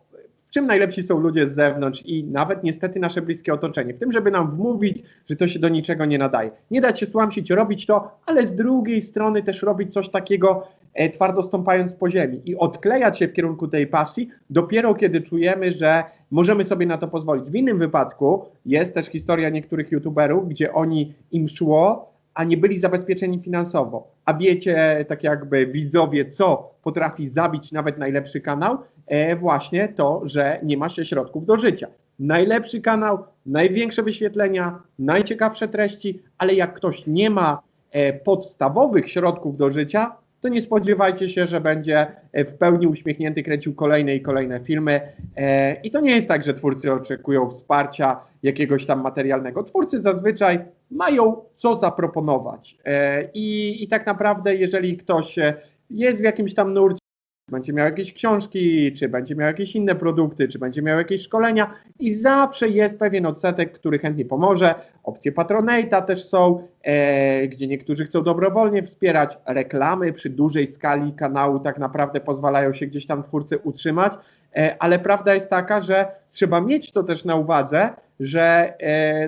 czym najlepsi są ludzie z zewnątrz i nawet niestety nasze bliskie otoczenie. W tym, żeby nam wmówić, że to się do niczego nie nadaje. Nie dać się stłamsić, robić to, ale z drugiej strony też robić coś takiego, twardo stąpając po ziemi i odklejać się w kierunku tej pasji dopiero kiedy czujemy, że możemy sobie na to pozwolić. W innym wypadku jest też historia niektórych youtuberów, gdzie oni im szło, a nie byli zabezpieczeni finansowo. A wiecie, tak jakby widzowie, co potrafi zabić nawet najlepszy kanał? Właśnie to, że nie ma się środków do życia. Najlepszy kanał, największe wyświetlenia, najciekawsze treści, ale jak ktoś nie ma podstawowych środków do życia, to nie spodziewajcie się, że będzie w pełni uśmiechnięty kręcił kolejne i kolejne filmy. I to nie jest tak, że twórcy oczekują wsparcia jakiegoś tam materialnego. Twórcy zazwyczaj mają co zaproponować. I tak naprawdę, jeżeli ktoś jest w jakimś tam nurcie, będzie miał jakieś książki, czy będzie miał jakieś inne produkty, czy będzie miał jakieś szkolenia i zawsze jest pewien odsetek, który chętnie pomoże. Opcje Patronite'a też są, gdzie niektórzy chcą dobrowolnie wspierać. Reklamy przy dużej skali kanału tak naprawdę pozwalają się gdzieś tam twórcy utrzymać, ale prawda jest taka, że trzeba mieć to też na uwadze, że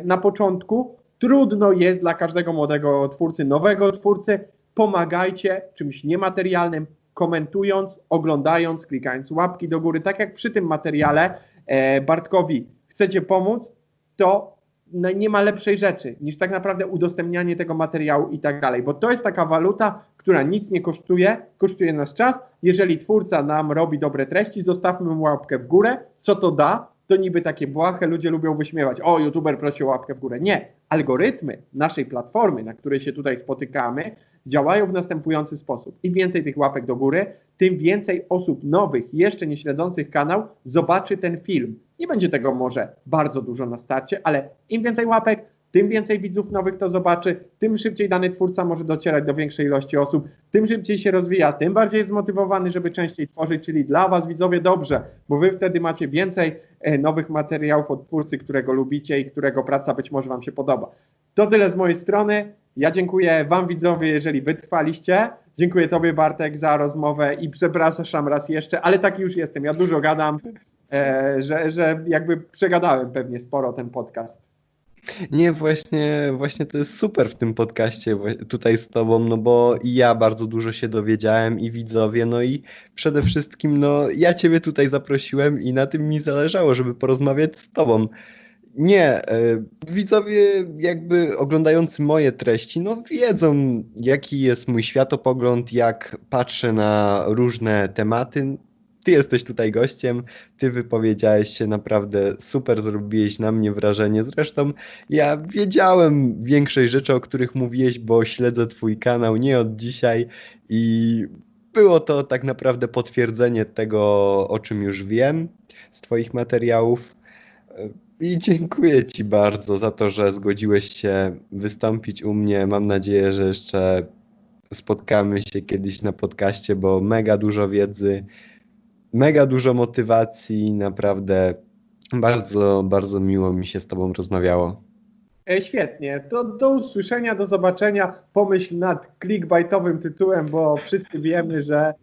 na początku trudno jest dla każdego młodego twórcy, nowego twórcy, pomagajcie czymś niematerialnym, komentując, oglądając, klikając łapki do góry, tak jak przy tym materiale Bartkowi. Chcecie pomóc, to nie ma lepszej rzeczy niż tak naprawdę udostępnianie tego materiału i tak dalej, bo to jest taka waluta, która nic nie kosztuje, kosztuje nas czas. Jeżeli twórca nam robi dobre treści, zostawmy mu łapkę w górę. Co to da? To niby takie błahe, ludzie lubią wyśmiewać. O, youtuber prosi o łapkę w górę. Nie, algorytmy naszej platformy, na której się tutaj spotykamy, działają w następujący sposób. Im więcej tych łapek do góry, tym więcej osób nowych, jeszcze nie śledzących kanał, zobaczy ten film. Nie będzie tego może bardzo dużo na starcie, ale im więcej łapek, tym więcej widzów nowych to zobaczy, tym szybciej dany twórca może docierać do większej ilości osób, tym szybciej się rozwija, tym bardziej jest zmotywowany, żeby częściej tworzyć, czyli dla was, widzowie, dobrze, bo wy wtedy macie więcej nowych materiałów od twórcy, którego lubicie i którego praca być może wam się podoba. To tyle z mojej strony. Ja dziękuję wam, widzowie, jeżeli wytrwaliście. Dziękuję tobie, Bartek, za rozmowę i przepraszam raz jeszcze, ale taki już jestem. Ja dużo gadam, że jakby przegadałem pewnie sporo ten podcast. Nie, właśnie to jest super w tym podcaście tutaj z tobą, no bo ja bardzo dużo się dowiedziałem i widzowie, no i przede wszystkim no ja ciebie tutaj zaprosiłem i na tym mi zależało, żeby porozmawiać z tobą. Nie, widzowie jakby oglądający moje treści, no wiedzą, jaki jest mój światopogląd, jak patrzę na różne tematy. Ty jesteś tutaj gościem, ty wypowiedziałeś się naprawdę super, zrobiłeś na mnie wrażenie. Zresztą ja wiedziałem większej rzeczy, o których mówiłeś, bo śledzę twój kanał nie od dzisiaj i było to tak naprawdę potwierdzenie tego, o czym już wiem z twoich materiałów. I dziękuję ci bardzo za to, że zgodziłeś się wystąpić u mnie. Mam nadzieję, że jeszcze spotkamy się kiedyś na podcaście, bo mega dużo wiedzy, mega dużo motywacji, naprawdę bardzo, bardzo miło mi się z tobą rozmawiało. Świetnie, to do usłyszenia, do zobaczenia. Pomyśl nad clickbaitowym tytułem, bo wszyscy wiemy, że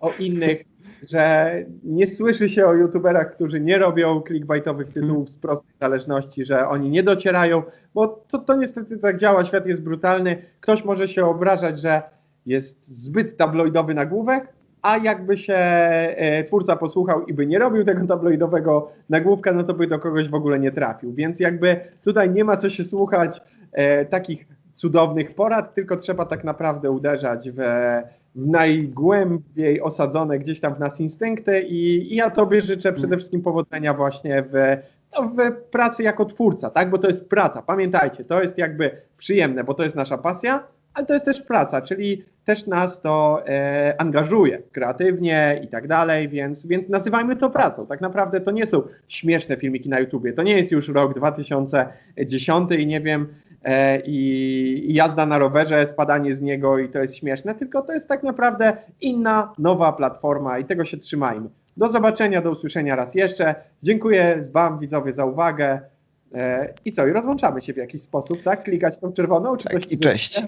o innych, że nie słyszy się o youtuberach, którzy nie robią clickbaitowych tytułów z prostej zależności, że oni nie docierają, bo to niestety tak działa, świat jest brutalny. Ktoś może się obrażać, że jest zbyt tabloidowy nagłówek, a jakby się twórca posłuchał i by nie robił tego tabloidowego nagłówka, no to by do kogoś w ogóle nie trafił. Więc jakby tutaj nie ma co się słuchać takich cudownych porad, tylko trzeba tak naprawdę uderzać w najgłębiej osadzone gdzieś tam w nas instynkty i ja tobie życzę przede wszystkim powodzenia właśnie w pracy jako twórca, tak? Bo to jest praca, pamiętajcie, to jest jakby przyjemne, bo to jest nasza pasja, ale to jest też praca, czyli też nas to angażuje kreatywnie i tak dalej, więc nazywajmy to pracą. Tak naprawdę to nie są śmieszne filmiki na YouTubie, to nie jest już rok 2010 i nie wiem, i jazda na rowerze, spadanie z niego i to jest śmieszne, tylko to jest tak naprawdę inna, nowa platforma i tego się trzymajmy. Do zobaczenia, do usłyszenia raz jeszcze. Dziękuję wam, widzowie, za uwagę i rozłączamy się w jakiś sposób, tak? Klikać tą czerwoną, czy tak, coś? I cześć.